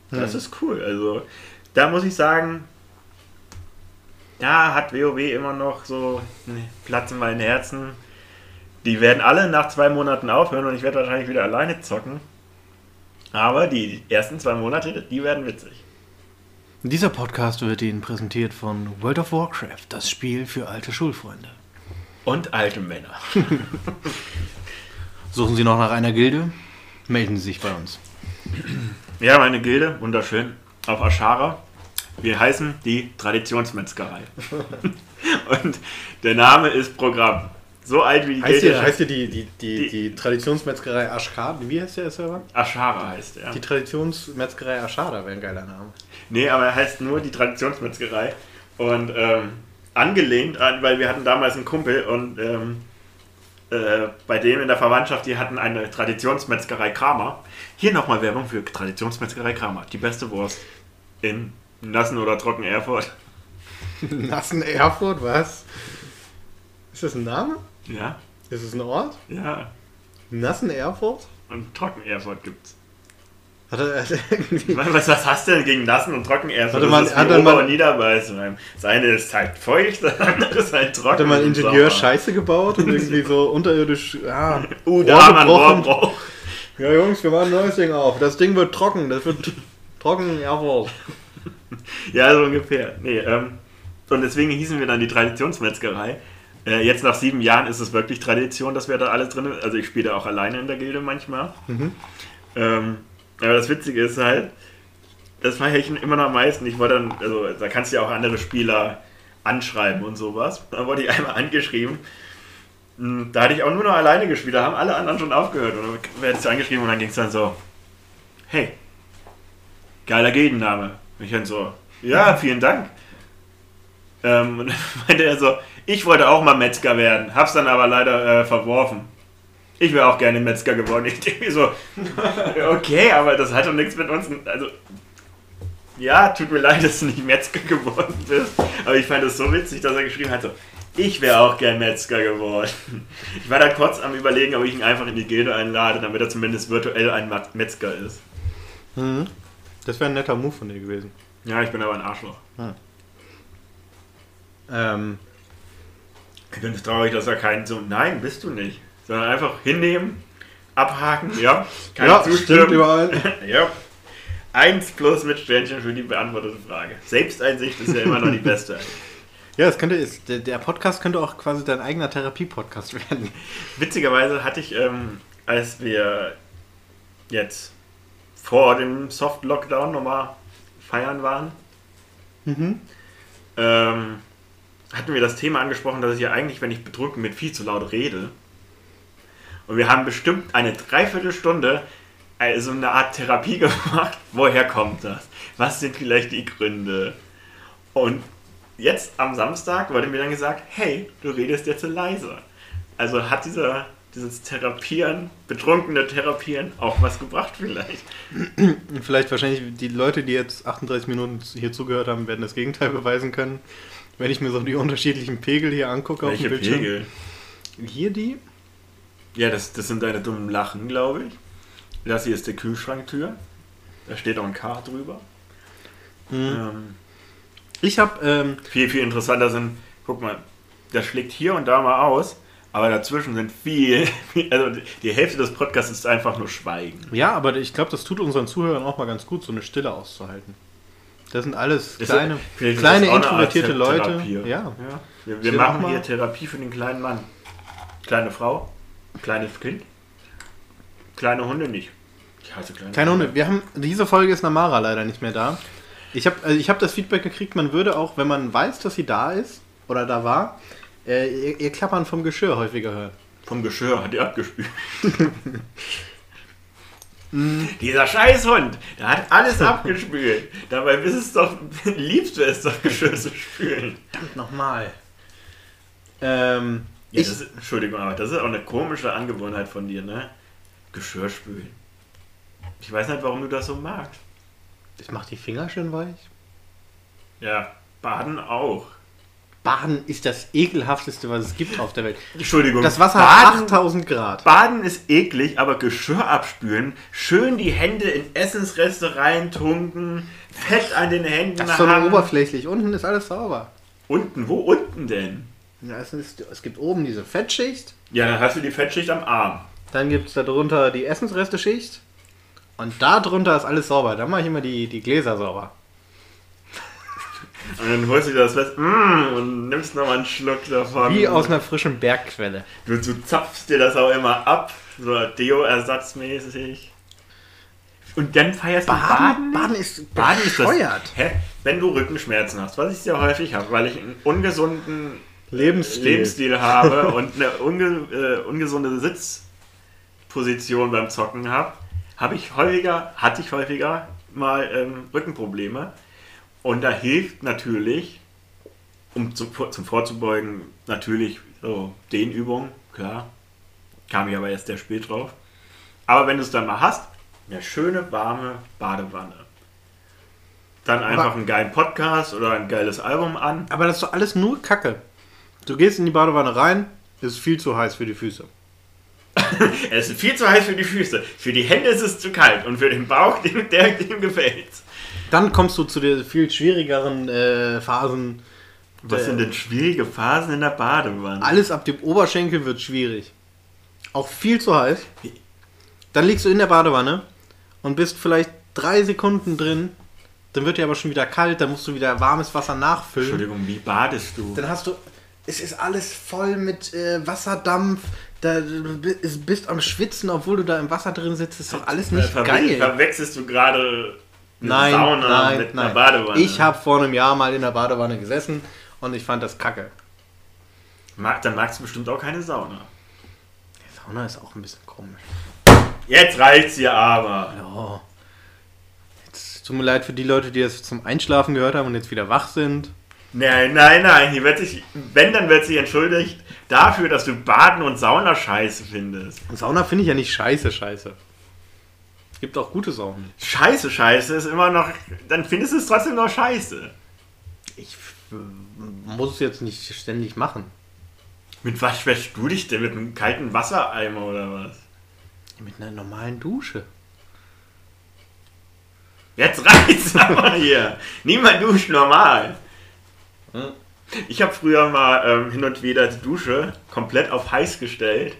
Das ist cool, also da muss ich sagen, da hat WoW immer noch so einen Platz in meinem Herzen. Die werden alle nach 2 Monaten aufhören und ich werde wahrscheinlich wieder alleine zocken. Aber die ersten 2 Monate, die werden witzig. Dieser Podcast wird Ihnen präsentiert von World of Warcraft, das Spiel für alte Schulfreunde. Und alte Männer. Suchen Sie noch nach einer Gilde? Melden Sie sich bei uns. Ja, meine Gilde, wunderschön, auf Ashara. Wir heißen die Traditionsmetzgerei. Und der Name ist Programm. So alt wie die heißt Gilde. Heißt ja die Traditionsmetzgerei Ashara? Wie heißt der Server? Ashara heißt er. Die Traditionsmetzgerei Ashara wäre ein geiler Name. Nee, aber er heißt nur die Traditionsmetzgerei. Und angelehnt, weil wir hatten damals einen Kumpel und bei dem in der Verwandtschaft, die hatten eine Traditionsmetzgerei Kramer. Hier nochmal Werbung für Traditionsmetzgerei Kramer. Die beste Wurst in Nassen oder Trocken Erfurt. Nassen Erfurt? Was? Ist das ein Name? Ja. Ist es ein Ort? Ja. Nassen Erfurt? Und Trocken Erfurt gibt's. Was hast du denn gegen Nassen und Trocken Erfurt? Hat er mal Niederbeißen. Das eine ist halt feucht, das andere ist halt trocken. Hat er mal Ingenieur Scheiße gebaut und irgendwie so unterirdisch. Da man Rohr braucht. Ja, Jungs, wir machen ein neues Ding auf. Das Ding wird trocken. Das wird trocken, jawohl. Ja, so ungefähr. Nee, und deswegen hießen wir dann die Traditionsmetzgerei. Jetzt nach 7 Jahren ist es wirklich Tradition, dass wir da alles drin sind. Also ich spiele da auch alleine in der Gilde manchmal. Mhm. Aber das Witzige ist halt, das mache ich immer noch am meisten. Ich wollte dann, also da kannst du ja auch andere Spieler anschreiben und sowas. Da wurde ich einmal angeschrieben. Da hatte ich auch nur noch alleine gespielt, da haben alle anderen schon aufgehört. Und dann werde ich angeschrieben und dann ging es dann so, hey, geiler Gildenname. Ich dann so, ja, vielen Dank. Und dann meinte er so, ich wollte auch mal Metzger werden, hab's dann aber leider verworfen. Ich wäre auch gerne Metzger geworden. Ich denke mir so, okay, aber das hat doch nichts mit uns, also, ja, tut mir leid, dass du nicht Metzger geworden bist. Aber ich fand es so witzig, dass er geschrieben hat so, ich wäre auch gern Metzger geworden. Ich war da kurz am Überlegen, ob ich ihn einfach in die Gilde einlade, damit er zumindest virtuell ein Metzger ist. Mhm. Das wäre ein netter Move von dir gewesen. Ja, ich bin aber ein Arschloch. Ah. Ich bin traurig, dass er keinen so, nein, bist du nicht. Sondern einfach hinnehmen, abhaken, ja. Ja, stimmt überall. Ja. 1+ mit Sternchen für die beantwortete Frage. Selbsteinsicht ist ja immer noch die beste. Ja, das könnte ist, der Podcast könnte auch quasi dein eigener Therapie-Podcast werden. Witzigerweise hatte ich, als wir jetzt vor dem Soft-Lockdown nochmal feiern waren, hatten wir das Thema angesprochen, dass ich ja eigentlich, wenn ich betrunken bin, viel zu laut rede. Und wir haben bestimmt eine Dreiviertelstunde also eine Art Therapie gemacht. Woher kommt das? Was sind vielleicht die Gründe? Und jetzt am Samstag wurde mir dann gesagt, hey, du redest jetzt so leise. Also hat dieses Therapieren, betrunkene Therapieren auch was gebracht vielleicht. Vielleicht wahrscheinlich die Leute, die jetzt 38 Minuten hier zugehört haben, werden das Gegenteil beweisen können. Wenn ich mir so die unterschiedlichen Pegel hier angucke. Welche auf dem Bildschirm. Pegel? Hier die? Ja, das sind deine dummen Lachen, glaube ich. Das hier ist die Kühlschranktür. Da steht auch ein K drüber. Ich habe... viel, viel interessanter sind... Guck mal, das schlägt hier und da mal aus, aber dazwischen sind viel... Also die Hälfte des Podcasts ist einfach nur Schweigen. Ja, aber ich glaube, das tut unseren Zuhörern auch mal ganz gut, so eine Stille auszuhalten. Das sind alles kleine introvertierte Leute. Ja. Wir machen hier Therapie für den kleinen Mann. Kleine Frau, kleines Kind, kleine Hunde nicht. Ich hasse kleine Hunde. Wir haben, diese Folge ist Namara leider nicht mehr da. Ich hab das Feedback gekriegt, man würde auch, wenn man weiß, dass sie da ist oder da war, ihr Klappern vom Geschirr häufiger hören. Vom Geschirr hat er abgespült. Dieser Scheißhund, der hat alles abgespült. Dabei liebst du es doch, Geschirr zu spülen. Verdammt nochmal. Entschuldigung, aber das ist auch eine komische Angewohnheit von dir, ne? Geschirr spülen. Ich weiß nicht, warum du das so magst. Das macht die Finger schön weich. Ja, Baden auch. Baden ist das ekelhafteste, was es gibt auf der Welt. Entschuldigung. Das Wasser hat 8000 Grad. Baden ist eklig, aber Geschirr abspülen, schön die Hände in Essensreste reintunken, Fett an den Händen haben. Das ist doch nur oberflächlich. Unten ist alles sauber. Unten? Wo unten denn? Ja, es gibt oben diese Fettschicht. Ja, dann hast du die Fettschicht am Arm. Dann gibt es darunter die Essensreste-Schicht. Und da drunter ist alles sauber. Dann mache ich immer die Gläser sauber. Und dann holst du dir das Fest und nimmst nochmal einen Schluck davon. Wie aus einer frischen Bergquelle. Du zapfst dir das auch immer ab, so Deo-ersatzmäßig. Und dann feierst du Baden. Baden ist bescheuert. Wenn du Rückenschmerzen hast, was ich sehr häufig habe, weil ich einen ungesunden Lebensstil habe und eine ungesunde Sitzposition beim Zocken habe, hatte ich häufiger mal Rückenprobleme. Und da hilft natürlich, um zum Vorzubeugen, natürlich so Dehnübungen, klar. Kam ich aber erst sehr spät drauf. Aber wenn du es dann mal hast, eine schöne, warme Badewanne. Dann einfach einen geilen Podcast oder ein geiles Album an. Aber das ist doch alles nur Kacke. Du gehst in die Badewanne rein, ist viel zu heiß für die Füße. Es ist viel zu heiß für die Füße. Für die Hände ist es zu kalt und für den Bauch, dem gefällt's. Dann kommst du zu den viel schwierigeren Phasen. Was sind denn schwierige Phasen in der Badewanne? Alles ab dem Oberschenkel wird schwierig. Auch viel zu heiß. Dann liegst du in der Badewanne und bist vielleicht 3 Sekunden drin, dann wird dir aber schon wieder kalt, dann musst du wieder warmes Wasser nachfüllen. Entschuldigung, wie badest du? Dann hast du, es ist alles voll mit Wasserdampf, da bist am Schwitzen, obwohl du da im Wasser drin sitzt, ist doch alles nicht geil. Verwechselst du gerade eine Sauna mit einer Badewanne? Ich habe vor einem Jahr mal in der Badewanne gesessen und ich fand das kacke. Dann magst du bestimmt auch keine Sauna. Die Sauna ist auch ein bisschen komisch. Jetzt reicht's hier aber. No. Jetzt tut mir leid für die Leute, die das zum Einschlafen gehört haben und jetzt wieder wach sind. Nein. Hier wird sich, wenn, dann wird sich entschuldigt dafür, dass du Baden und Sauna scheiße findest. Und Sauna finde ich ja nicht scheiße. Es gibt auch gute Saunen. Scheiße ist immer noch... Dann findest du es trotzdem noch scheiße. Ich muss es jetzt nicht ständig machen. Mit was wäschst du dich denn? Mit einem kalten Wassereimer oder was? Mit einer normalen Dusche. Jetzt reicht's aber hier. Niemand duscht normal. Ich habe früher mal hin und wieder die Dusche komplett auf heiß gestellt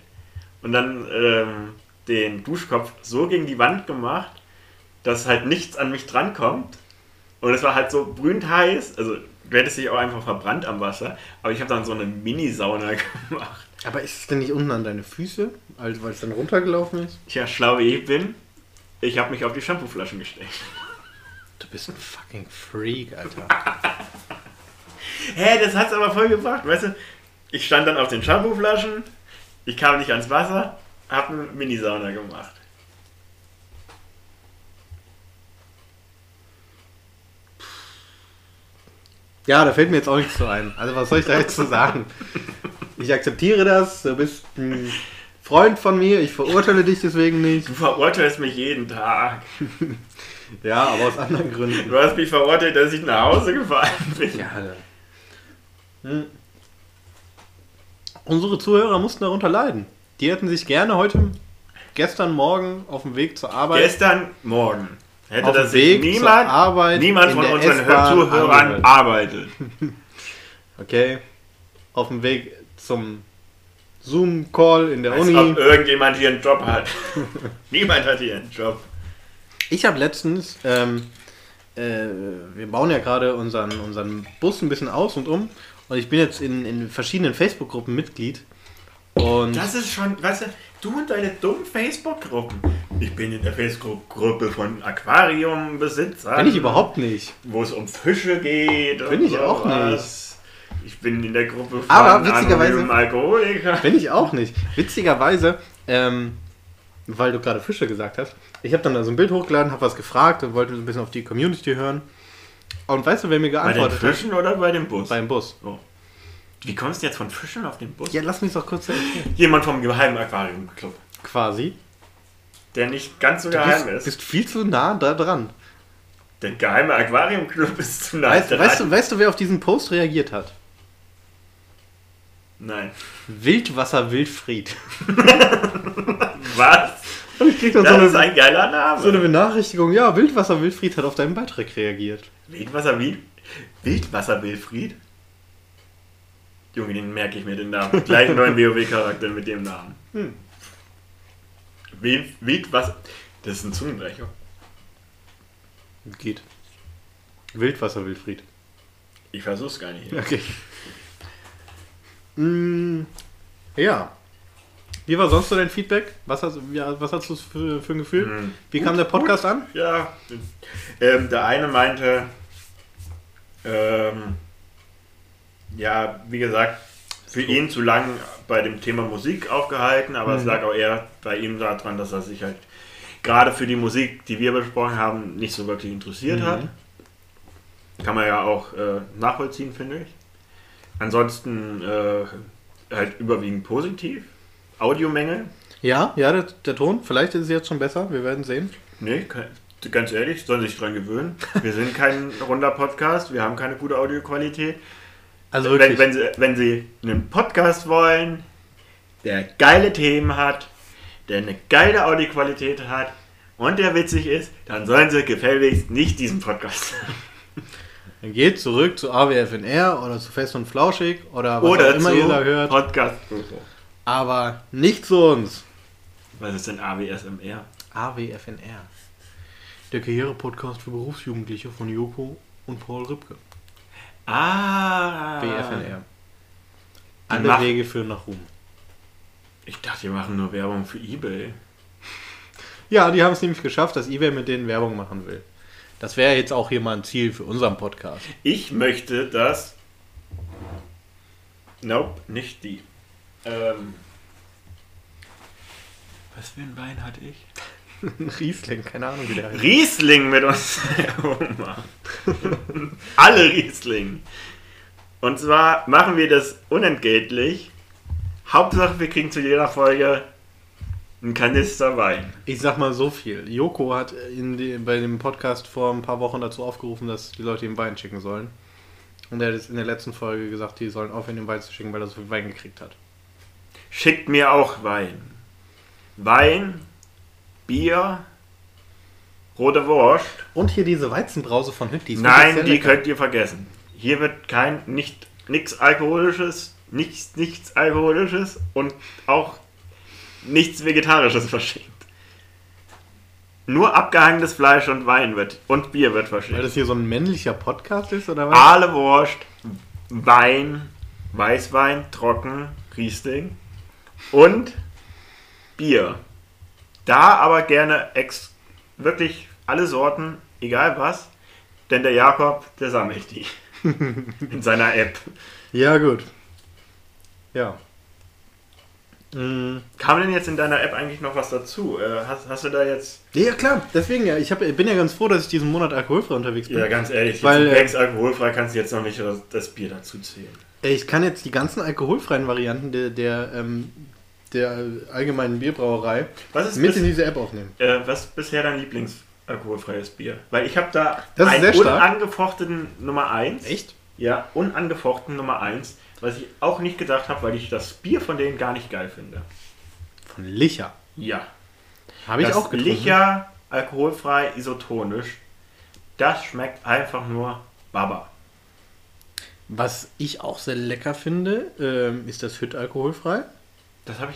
und dann den Duschkopf so gegen die Wand gemacht, dass halt nichts an mich drankommt. Und es war halt so brühend heiß. Also du hättest dich auch einfach verbrannt am Wasser. Aber ich habe dann so eine Mini-Sauna gemacht. Aber ist es denn nicht unten an deine Füße, also weil es dann runtergelaufen ist? Tja, schlau wie ich bin, ich habe mich auf die Shampooflaschen gestellt. Du bist ein fucking Freak, Alter. Hä, das hat's aber voll gebracht, weißt du? Ich stand dann auf den Shampooflaschen, ich kam nicht ans Wasser, hab eine Mini-Sauna gemacht. Ja, da fällt mir jetzt auch nichts so ein. Also was soll ich da jetzt zu sagen? Ich akzeptiere das, du bist ein Freund von mir, ich verurteile dich deswegen nicht. Du verurteilst mich jeden Tag. Ja, aber aus anderen Gründen. Du hast mich verurteilt, dass ich nach Hause gefahren bin. Ja, unsere Zuhörer mussten darunter leiden. Die hätten sich gerne gestern Morgen auf dem Weg zur Arbeit... Gestern Morgen. Hätte das niemand von unseren Zuhörern arbeitet. Okay. Auf dem Weg zum Zoom-Call in der Uni. Als ob irgendjemand hier einen Job hat. Niemand hat hier einen Job. Ich habe letztens, wir bauen ja gerade unseren Bus ein bisschen aus und um. Und ich bin jetzt in verschiedenen Facebook-Gruppen Mitglied. Und das ist schon, weißt du und deine dummen Facebook-Gruppen. Ich bin in der Facebook-Gruppe von Aquariumbesitzern. Bin ich überhaupt nicht. Wo es um Fische geht. Bin ich auch nicht. Ich bin in der Gruppe von anonymen Alkoholikern. Bin ich auch nicht. Witzigerweise, weil du gerade Fische gesagt hast, ich habe dann da so ein Bild hochgeladen, habe was gefragt und wollte so ein bisschen auf die Community hören. Und weißt du, wer mir geantwortet hat? Bei den Fischen oder bei dem Bus? Beim Bus. Oh. Wie kommst du jetzt von Fischen auf den Bus? Ja, lass mich doch kurz erzählen. Jemand vom geheimen Aquariumclub. Quasi. Der nicht ganz so geheim ist. Du bist viel zu nah da dran. Der geheime Aquariumclub ist zu nah dran. Weißt du, wer auf diesen Post reagiert hat? Nein. Wildwasser Wildfried. Was? Das ist ein geiler Name. So eine Benachrichtigung. Ja, Wildwasser Wildfried hat auf deinen Beitrag reagiert. Wildwasser Wildfried? Junge, den merke ich mir den Namen. Gleich einen neuen WoW-Charakter mit dem Namen. Wildwasser... Das ist ein Zungenbrecher. Geht. Wildwasser Wildfried. Ich versuch's gar nicht. Okay. Ja. Wie war sonst so dein Feedback? Was hast du für ein Gefühl? Wie kam der Podcast an? Ja, der eine meinte, ja, wie gesagt, für ihn zu lang bei dem Thema Musik aufgehalten, aber es lag auch eher bei ihm daran, dass er sich halt gerade für die Musik, die wir besprochen haben, nicht so wirklich interessiert hat. Kann man ja auch nachvollziehen, finde ich. Ansonsten halt überwiegend positiv. Audiomängel. Ja, der Ton. Vielleicht ist es jetzt schon besser. Wir werden sehen. Nee, ganz ehrlich, sollen sich dran gewöhnen. Wir sind kein runder Podcast. Wir haben keine gute Audioqualität. Also wirklich. Wenn Sie einen Podcast wollen, der geile Themen hat, der eine geile Audioqualität hat und der witzig ist, dann sollen Sie gefälligst nicht diesen Podcast haben. Dann geht zurück zu AWFNR oder zu Fest und Flauschig oder was auch immer ihr da hört. Podcast. Aber nicht zu uns. Was ist denn AWFNR? AWFNR. Der Karriere-Podcast für Berufsjugendliche von Joko und Paul Rübke. Ah! WFNR. Alle Wege führen nach Ruhm. Ich dachte, die machen nur Werbung für eBay. Ja, die haben es nämlich geschafft, dass eBay mit denen Werbung machen will. Das wäre jetzt auch hier mal ein Ziel für unseren Podcast. Ich möchte, dass... Nope, nicht die. Was für ein Wein hatte ich? Riesling, keine Ahnung wie der heißt. Riesling mit uns. Oh Mann. Alle Riesling. Und zwar machen wir das unentgeltlich. Hauptsache, wir kriegen zu jeder Folge einen Kanister Wein. Ich sag mal so viel. Joko hat bei dem Podcast vor ein paar Wochen dazu aufgerufen, dass die Leute ihm Wein schicken sollen. Und er hat es in der letzten Folge gesagt, die sollen aufhören, ihm Wein zu schicken, weil er so viel Wein gekriegt hat. Schickt mir auch Wein. Wein, Bier, rote Wurst. Und hier diese Weizenbrause von Hütti. Nein, die lecker. Könnt ihr vergessen. Hier wird nichts Alkoholisches, nichts Alkoholisches und auch nichts Vegetarisches verschickt. Nur abgehangenes Fleisch und Wein wird und Bier wird verschickt. Weil das hier so ein männlicher Podcast ist, oder was? Aale Wurst, Wein, Weißwein, trocken, Riesling und Bier. Da aber gerne wirklich alle Sorten, egal was, denn der Jakob, der sammelt die in seiner App. Ja, gut. Ja. Kam denn jetzt in deiner App eigentlich noch was dazu? Hast du da jetzt... Ja, klar. Deswegen ja. Ich bin ja ganz froh, dass ich diesen Monat alkoholfrei unterwegs bin. Ja, ganz ehrlich. Weil alkoholfrei kannst du jetzt noch nicht das Bier dazu zählen. Ich kann jetzt die ganzen alkoholfreien Varianten der allgemeinen Bierbrauerei in diese App aufnehmen. Was ist bisher dein Lieblingsalkoholfreies Bier? Weil ich habe da einen unangefochtenen Nummer 1. Echt? Ja, unangefochten Nummer 1, was ich auch nicht gedacht habe, weil ich das Bier von denen gar nicht geil finde. Von Licher? Ja. Habe ich auch getrunken. Licher, alkoholfrei, isotonisch, das schmeckt einfach nur Baba. Was ich auch sehr lecker finde, ist das Hütt alkoholfrei. Das habe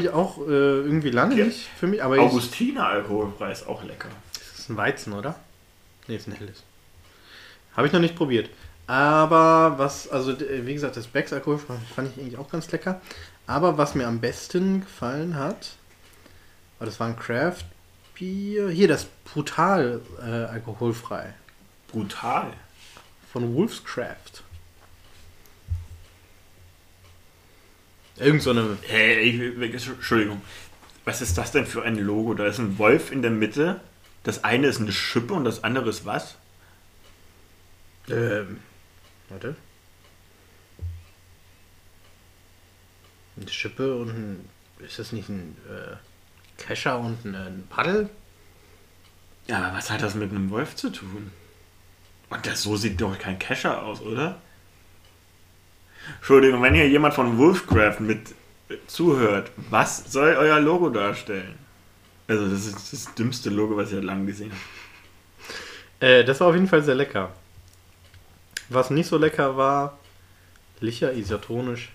ich auch irgendwie lange nicht für mich. Aber Augustiner alkoholfrei ist auch lecker. Das ist ein Weizen, oder? Nee, ist ein helles. Habe ich noch nicht probiert. Aber wie gesagt, das Becks alkoholfrei fand ich eigentlich auch ganz lecker. Aber was mir am besten gefallen hat, das war ein Craft-Bier. Hier, das Brutal alkoholfrei. Brutal? Von Wolf's Craft. Irgend so eine... Hey, Entschuldigung. Was ist das denn für ein Logo? Da ist ein Wolf in der Mitte. Das eine ist eine Schippe und das andere ist was? Warte. Eine Schippe und ein... Ist das nicht ein Kescher und ein Paddel? Ja, aber was hat das mit einem Wolf zu tun? Und so sieht doch kein Kescher aus, oder? Entschuldigung, wenn hier jemand von Wolfcraft mit zuhört, was soll euer Logo darstellen? Also das ist das dümmste Logo, was ich seit langem gesehen habe. Das war auf jeden Fall sehr lecker. Was nicht so lecker war, Licher, isotonisch,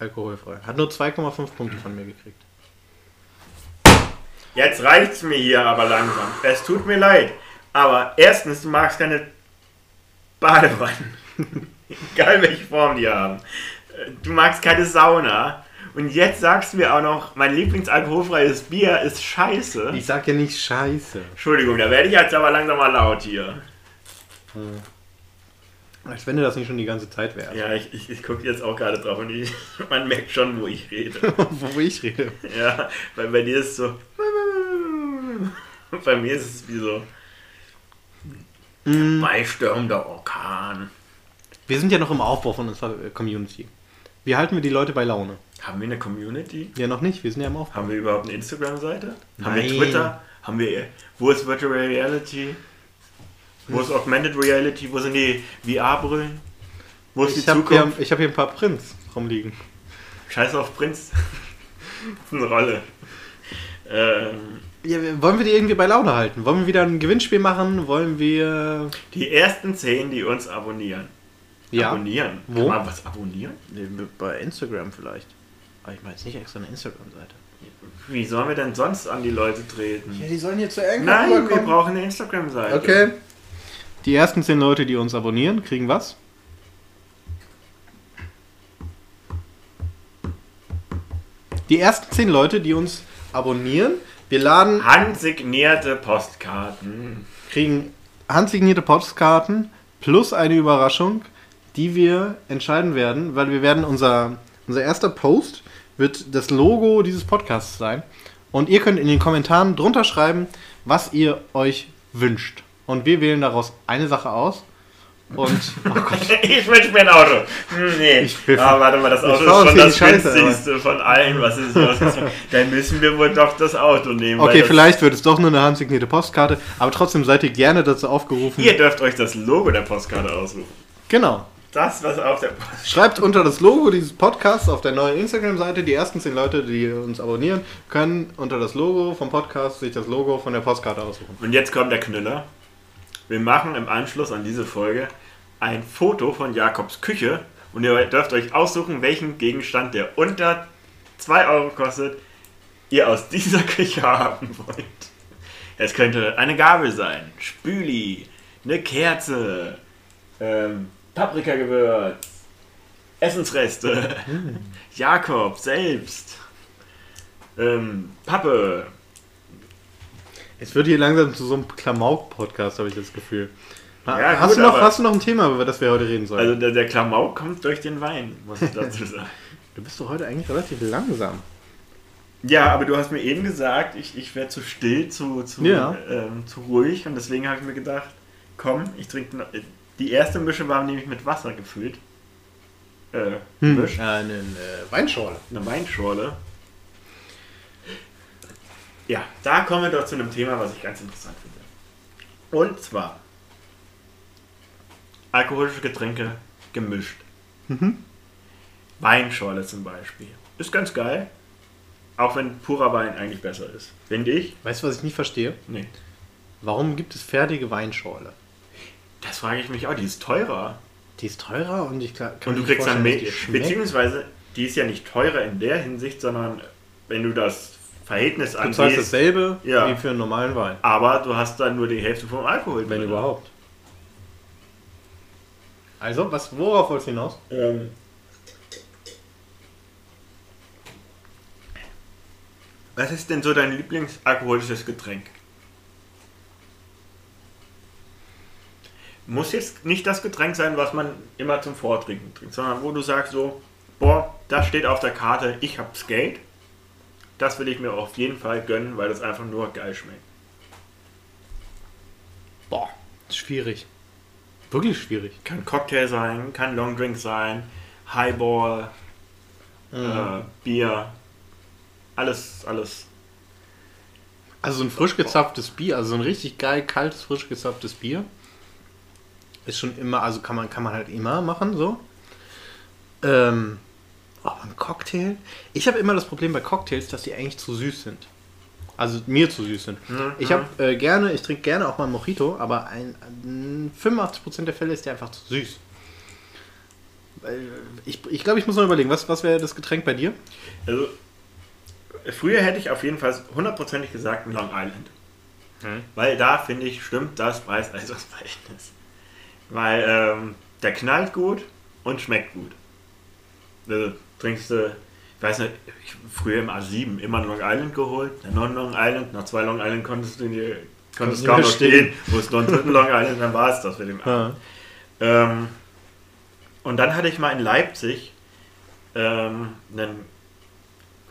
alkoholfrei. Hat nur 2,5 Punkte von mir gekriegt. Jetzt reicht's mir hier aber langsam. Es tut mir leid. Aber erstens, du magst keine Badewannen. Egal welche Form die haben. Du magst keine Sauna. Und jetzt sagst du mir auch noch, mein Lieblingsalkoholfreies Bier ist scheiße. Ich sag ja nicht scheiße. Entschuldigung, da werde ich jetzt aber langsam mal laut hier. Als wenn du das nicht schon die ganze Zeit wärst. Ja, ich gucke jetzt auch gerade drauf und man merkt schon, wo ich rede. Wo ich rede? Ja, weil bei dir ist es so... Bei mir ist es wie so... Beistürmender Orkan. Wir sind ja noch im Aufbau von unserer Community. Wie halten wir die Leute bei Laune? Haben wir eine Community? Ja, noch nicht. Wir sind ja im Aufbau. Haben wir überhaupt eine Instagram-Seite? Nein. Haben wir Twitter? Haben wir... Wo ist Virtual Reality? Wo ist Augmented Reality? Wo sind die VR-Brillen? Wo ist die Zukunft? Ich habe hier ein paar Prints rumliegen. Scheiß auf Prints. Das ist eine Rolle. Ja, wollen wir die irgendwie bei Laune halten? Wollen wir wieder ein Gewinnspiel machen? Wollen wir... Die ersten 10, die uns abonnieren. Ja. Abonnieren? Wo? Kann man was abonnieren? Nee, bei Instagram vielleicht. Aber ich meine jetzt nicht extra eine Instagram-Seite. Wie sollen wir denn sonst an die Leute treten? Ja, die sollen hier zu irgendwo kommen. Nein, wir brauchen eine Instagram-Seite. Okay. Die ersten 10 Leute, die uns abonnieren, kriegen was? Die ersten 10 Leute, die uns abonnieren, wir laden... Handsignierte Postkarten. Kriegen handsignierte Postkarten plus eine Überraschung, die wir entscheiden werden, weil wir werden unser erster Post... wird das Logo dieses Podcasts sein. Und ihr könnt in den Kommentaren drunter schreiben, was ihr euch wünscht. Und wir wählen daraus eine Sache aus. Und oh Gott. Ich wünsche mir ein Auto. Nee. Warte mal, das Auto ist schon das günstigste von allen. Was ist los? Dann müssen wir wohl doch das Auto nehmen. Okay, vielleicht wird es doch nur eine handsignierte Postkarte. Aber trotzdem seid ihr gerne dazu aufgerufen. Ihr dürft euch das Logo der Postkarte aussuchen. Genau. Das, was auf der Post. Schreibt unter das Logo dieses Podcasts auf der neuen Instagram-Seite. Die ersten 10 Leute, die uns abonnieren, können unter das Logo vom Podcast sich das Logo von der Postkarte aussuchen. Und jetzt kommt der Knüller. Wir machen im Anschluss an diese Folge ein Foto von Jakobs Küche. Und ihr dürft euch aussuchen, welchen Gegenstand, der unter 2 Euro kostet, ihr aus dieser Küche haben wollt. Es könnte eine Gabel sein, Spüli, eine Kerze, Paprikagewürz, Essensreste, Jakob selbst, Pappe. Es wird hier langsam zu so einem Klamauk-Podcast, habe ich das Gefühl. Ja, hast du noch ein Thema, über das wir heute reden sollen? Also der Klamauk kommt durch den Wein, muss ich dazu sagen. Du bist doch heute eigentlich relativ langsam. Ja, aber du hast mir eben gesagt, ich wäre zu still, zu ruhig und deswegen habe ich mir gedacht, komm, ich trinke noch... Die erste Mische war nämlich mit Wasser gefüllt. Eine Weinschorle. Eine Weinschorle. Ja, da kommen wir doch zu einem Thema, was ich ganz interessant finde. Und zwar alkoholische Getränke gemischt. Mhm. Weinschorle zum Beispiel. Ist ganz geil. Auch wenn purer Wein eigentlich besser ist. Finde ich. Weißt du, was ich nicht verstehe? Nee. Warum gibt es fertige Weinschorle? Das frage ich mich auch, die ist teurer. Die ist teurer und ich kann und du kriegst dann Milch. Beziehungsweise, die ist ja nicht teurer in der Hinsicht, sondern wenn du das Verhältnis angehst. Du zahlst dasselbe wie für einen normalen Wein. Aber du hast dann nur die Hälfte vom Alkohol. Wenn überhaupt. Also, worauf wolltest du hinaus? Was ist denn so dein Lieblingsalkoholisches Getränk? Muss jetzt nicht das Getränk sein, was man immer zum Vortrinken trinkt, sondern wo du sagst so, boah, das steht auf der Karte, ich hab's Geld. Das will ich mir auf jeden Fall gönnen, weil das einfach nur geil schmeckt. Boah, schwierig. Wirklich schwierig. Kann Cocktail sein, kann Longdrink sein, Highball, Bier, alles. Also so ein frisch gezapftes Bier, also so ein richtig geil, kaltes, frisch gezapftes Bier. Ist schon immer, also kann man halt immer machen, so. Aber ein Cocktail? Ich habe immer das Problem bei Cocktails, dass die eigentlich zu süß sind. Also mir zu süß sind. Mhm. Ich trinke gerne auch mal ein Mojito, aber 85% der Fälle ist der einfach zu süß. Ich glaube, ich muss noch überlegen, was wäre das Getränk bei dir? Also, früher hätte ich auf jeden Fall 100%ig gesagt ein Long Island. Mhm. Weil da, finde ich, stimmt das Preis-Leistungs-Verhältnis. Weil der knallt gut und schmeckt gut. Also trinkst du, ich weiß nicht, früher im A7 immer ein Long Island geholt, dann noch ein Long Island, nach 2 Long Island konntest du kaum noch stehen. Wo es noch ein dritten Long Island, dann war es das mit dem Abend. Und dann hatte ich mal in Leipzig einen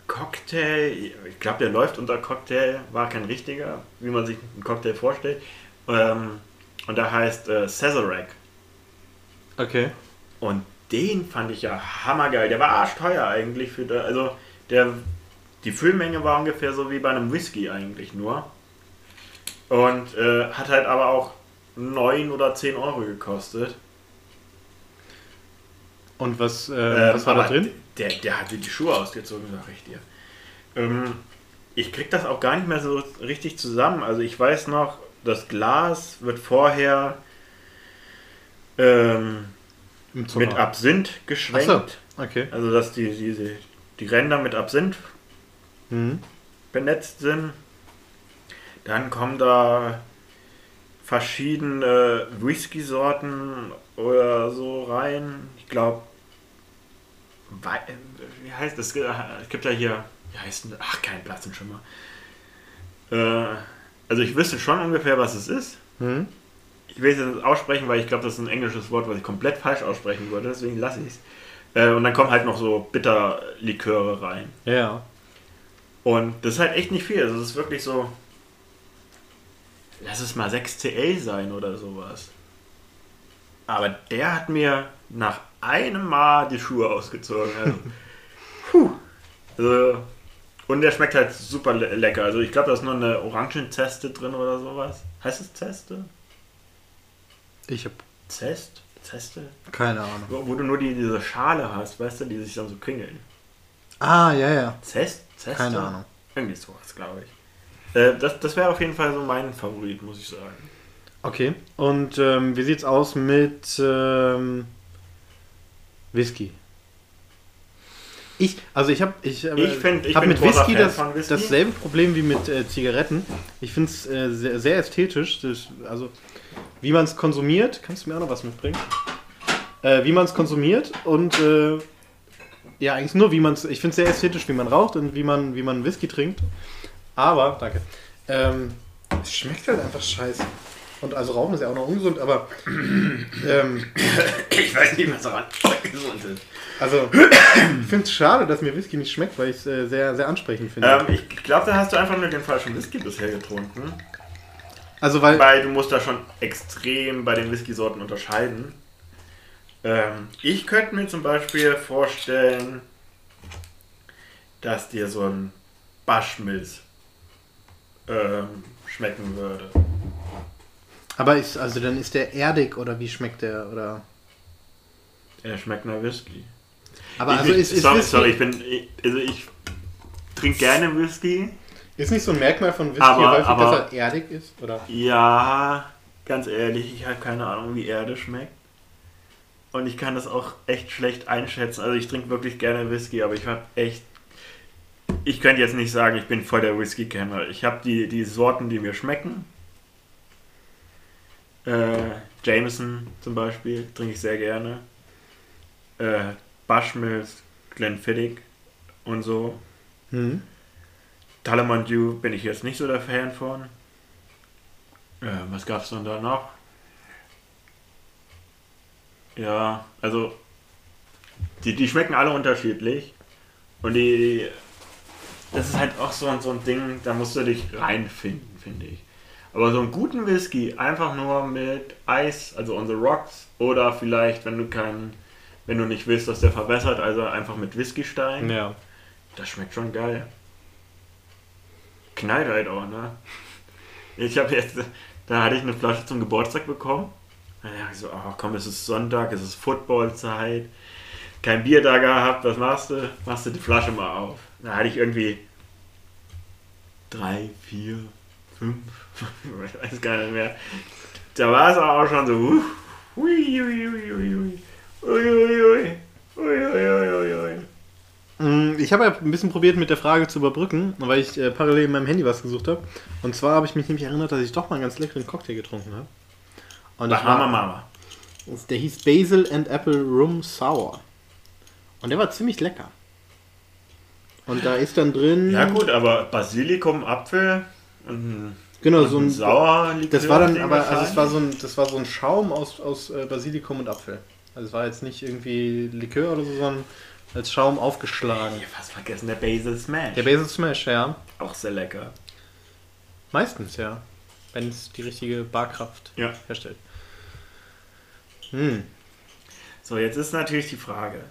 Cocktail, ich glaube der läuft unter Cocktail, war kein richtiger, wie man sich einen Cocktail vorstellt. Und der heißt Sazerac. Okay. Und den fand ich ja hammergeil. Der war arschteuer eigentlich. Die Füllmenge war ungefähr so wie bei einem Whisky eigentlich nur. Und hat halt aber auch 9 oder 10 Euro gekostet. Und was war da drin? Der hat die Schuhe ausgezogen, sag ich dir. Ich krieg das auch gar nicht mehr so richtig zusammen. Also ich weiß noch... Das Glas wird vorher mit Absinth geschwenkt. Ach so, okay. Also dass die Ränder mit Absinth benetzt sind. Dann kommen da verschiedene Whisky-Sorten oder so rein. Ich glaube, wie heißt das? Es gibt ja hier, wie heißt das? Ach, kein Platz im Schimmer. Also ich wüsste schon ungefähr, was es ist. Ich will es jetzt aussprechen, weil ich glaube, das ist ein englisches Wort, was ich komplett falsch aussprechen würde. Deswegen lasse ich es. Und dann kommen halt noch so Bitterliköre rein. Ja. Und das ist halt echt nicht viel. Also das ist wirklich so, lass es mal 6CL sein oder sowas. Aber der hat mir nach einem Mal die Schuhe ausgezogen. Also, puh. Also, und der schmeckt halt super lecker. Also ich glaube, da ist noch eine Orangenzeste drin oder sowas. Heißt es Zeste? Ich hab... Zeste? Keine Ahnung. Wo du nur diese Schale hast, weißt du, die sich dann so kringeln. Ah, ja, ja. Zeste? Keine Ahnung. Irgendwie sowas, glaube ich. Das wäre auf jeden Fall so mein Favorit, muss ich sagen. Okay, und wie sieht's aus mit Whisky? Ich habe mit Whisky dasselbe Problem wie mit Zigaretten. Ich finde es sehr, sehr ästhetisch. Also wie man es konsumiert, kannst du mir auch noch was mitbringen? Wie man es konsumiert und ja, eigentlich nur wie man es. Ich finde es sehr ästhetisch, wie man raucht und wie man Whisky trinkt. Aber, danke. Es schmeckt halt einfach scheiße. Und also Rauchen ist ja auch noch ungesund, aber ich weiß nicht, was daran ungesund ist. Also, ich finde es schade, dass mir Whisky nicht schmeckt, weil ich es sehr, sehr ansprechend finde. Ich glaube, da hast du einfach nur den falschen Whisky bisher getrunken. Also, weil du musst da schon extrem bei den Whisky-Sorten unterscheiden. Ich könnte mir zum Beispiel vorstellen, dass dir so ein Bushmills schmecken würde. Aber dann ist der erdig oder wie schmeckt der? Oder? Er schmeckt nach Whisky. Aber ich trinke gerne Whisky. Ist nicht so ein Merkmal von Whisky, häufig, dass er erdig ist? Oder? Ja, ganz ehrlich, ich habe keine Ahnung, wie Erde schmeckt. Und ich kann das auch echt schlecht einschätzen. Also ich trinke wirklich gerne Whisky, aber ich könnte jetzt nicht sagen, ich bin voll der Whisky-Kenner. Ich habe die Sorten, die mir schmecken. Jameson zum Beispiel trinke ich sehr gerne. Bushmills, Glenfiddich und so. Tullamore bin ich jetzt nicht so der Fan von. Was gab's denn da noch? Ja, also die schmecken alle unterschiedlich. Und das ist halt auch so ein Ding, da musst du dich reinfinden, finde ich. Aber so einen guten Whisky, einfach nur mit Eis, also on the rocks, oder vielleicht, wenn du nicht willst, dass der verwässert, also einfach mit Whiskystein. Ja. Das schmeckt schon geil. Knallt halt auch, ne? Da hatte ich eine Flasche zum Geburtstag bekommen. Da dachte ich so, ach komm, es ist Sonntag, es ist Footballzeit. Kein Bier da gehabt, was machst du? Machst du die Flasche mal auf. Da hatte ich irgendwie 3, 4, 5, ich weiß gar nicht mehr. Da war es auch schon so, Ich habe ja ein bisschen probiert, mit der Frage zu überbrücken, weil ich parallel in meinem Handy was gesucht habe. Und zwar habe ich mich nämlich erinnert, dass ich doch mal einen ganz leckeren Cocktail getrunken habe. Und der hieß Basil and Apple Rum Sour. Und der war ziemlich lecker. Und da ist dann drin... Ja gut, aber Basilikum, Apfel und genau, so ein Sauerlikör. Das war dann aber, das war so ein Schaum aus Basilikum und Apfel. Also es war jetzt nicht irgendwie Likör oder so, sondern als Schaum aufgeschlagen. Ich hab fast vergessen, der Basil Smash. Der Basil Smash, ja. Auch sehr lecker. Meistens, ja. Wenn es die richtige Barkraft herstellt. So, jetzt ist natürlich die Frage.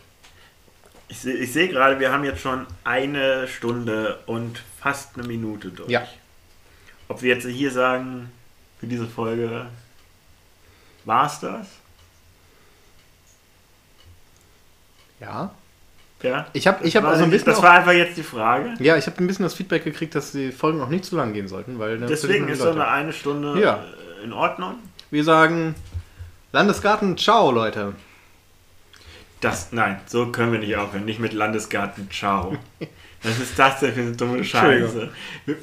Ich sehe gerade, wir haben jetzt schon 1 Stunde und fast 1 Minute durch. Ja. Ob wir jetzt hier sagen, für diese Folge, war's das? Ja. Ich hab so ein bisschen. Das war einfach jetzt die Frage. Ja, ich habe ein bisschen das Feedback gekriegt, dass die Folgen noch nicht zu lang gehen sollten, weil deswegen ist so eine Stunde in Ordnung. Wir sagen Landesgarten, ciao Leute. Das, nein, so können wir nicht aufhören. Nicht mit Landesgarten-Ciao. Was ist das denn für eine dumme Scheiße?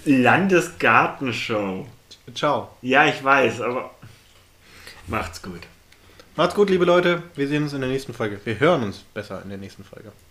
Landesgartenshow. Ciao. Ja, ich weiß, aber macht's gut. Macht's gut, liebe Leute. Wir sehen uns in der nächsten Folge. Wir hören uns besser in der nächsten Folge.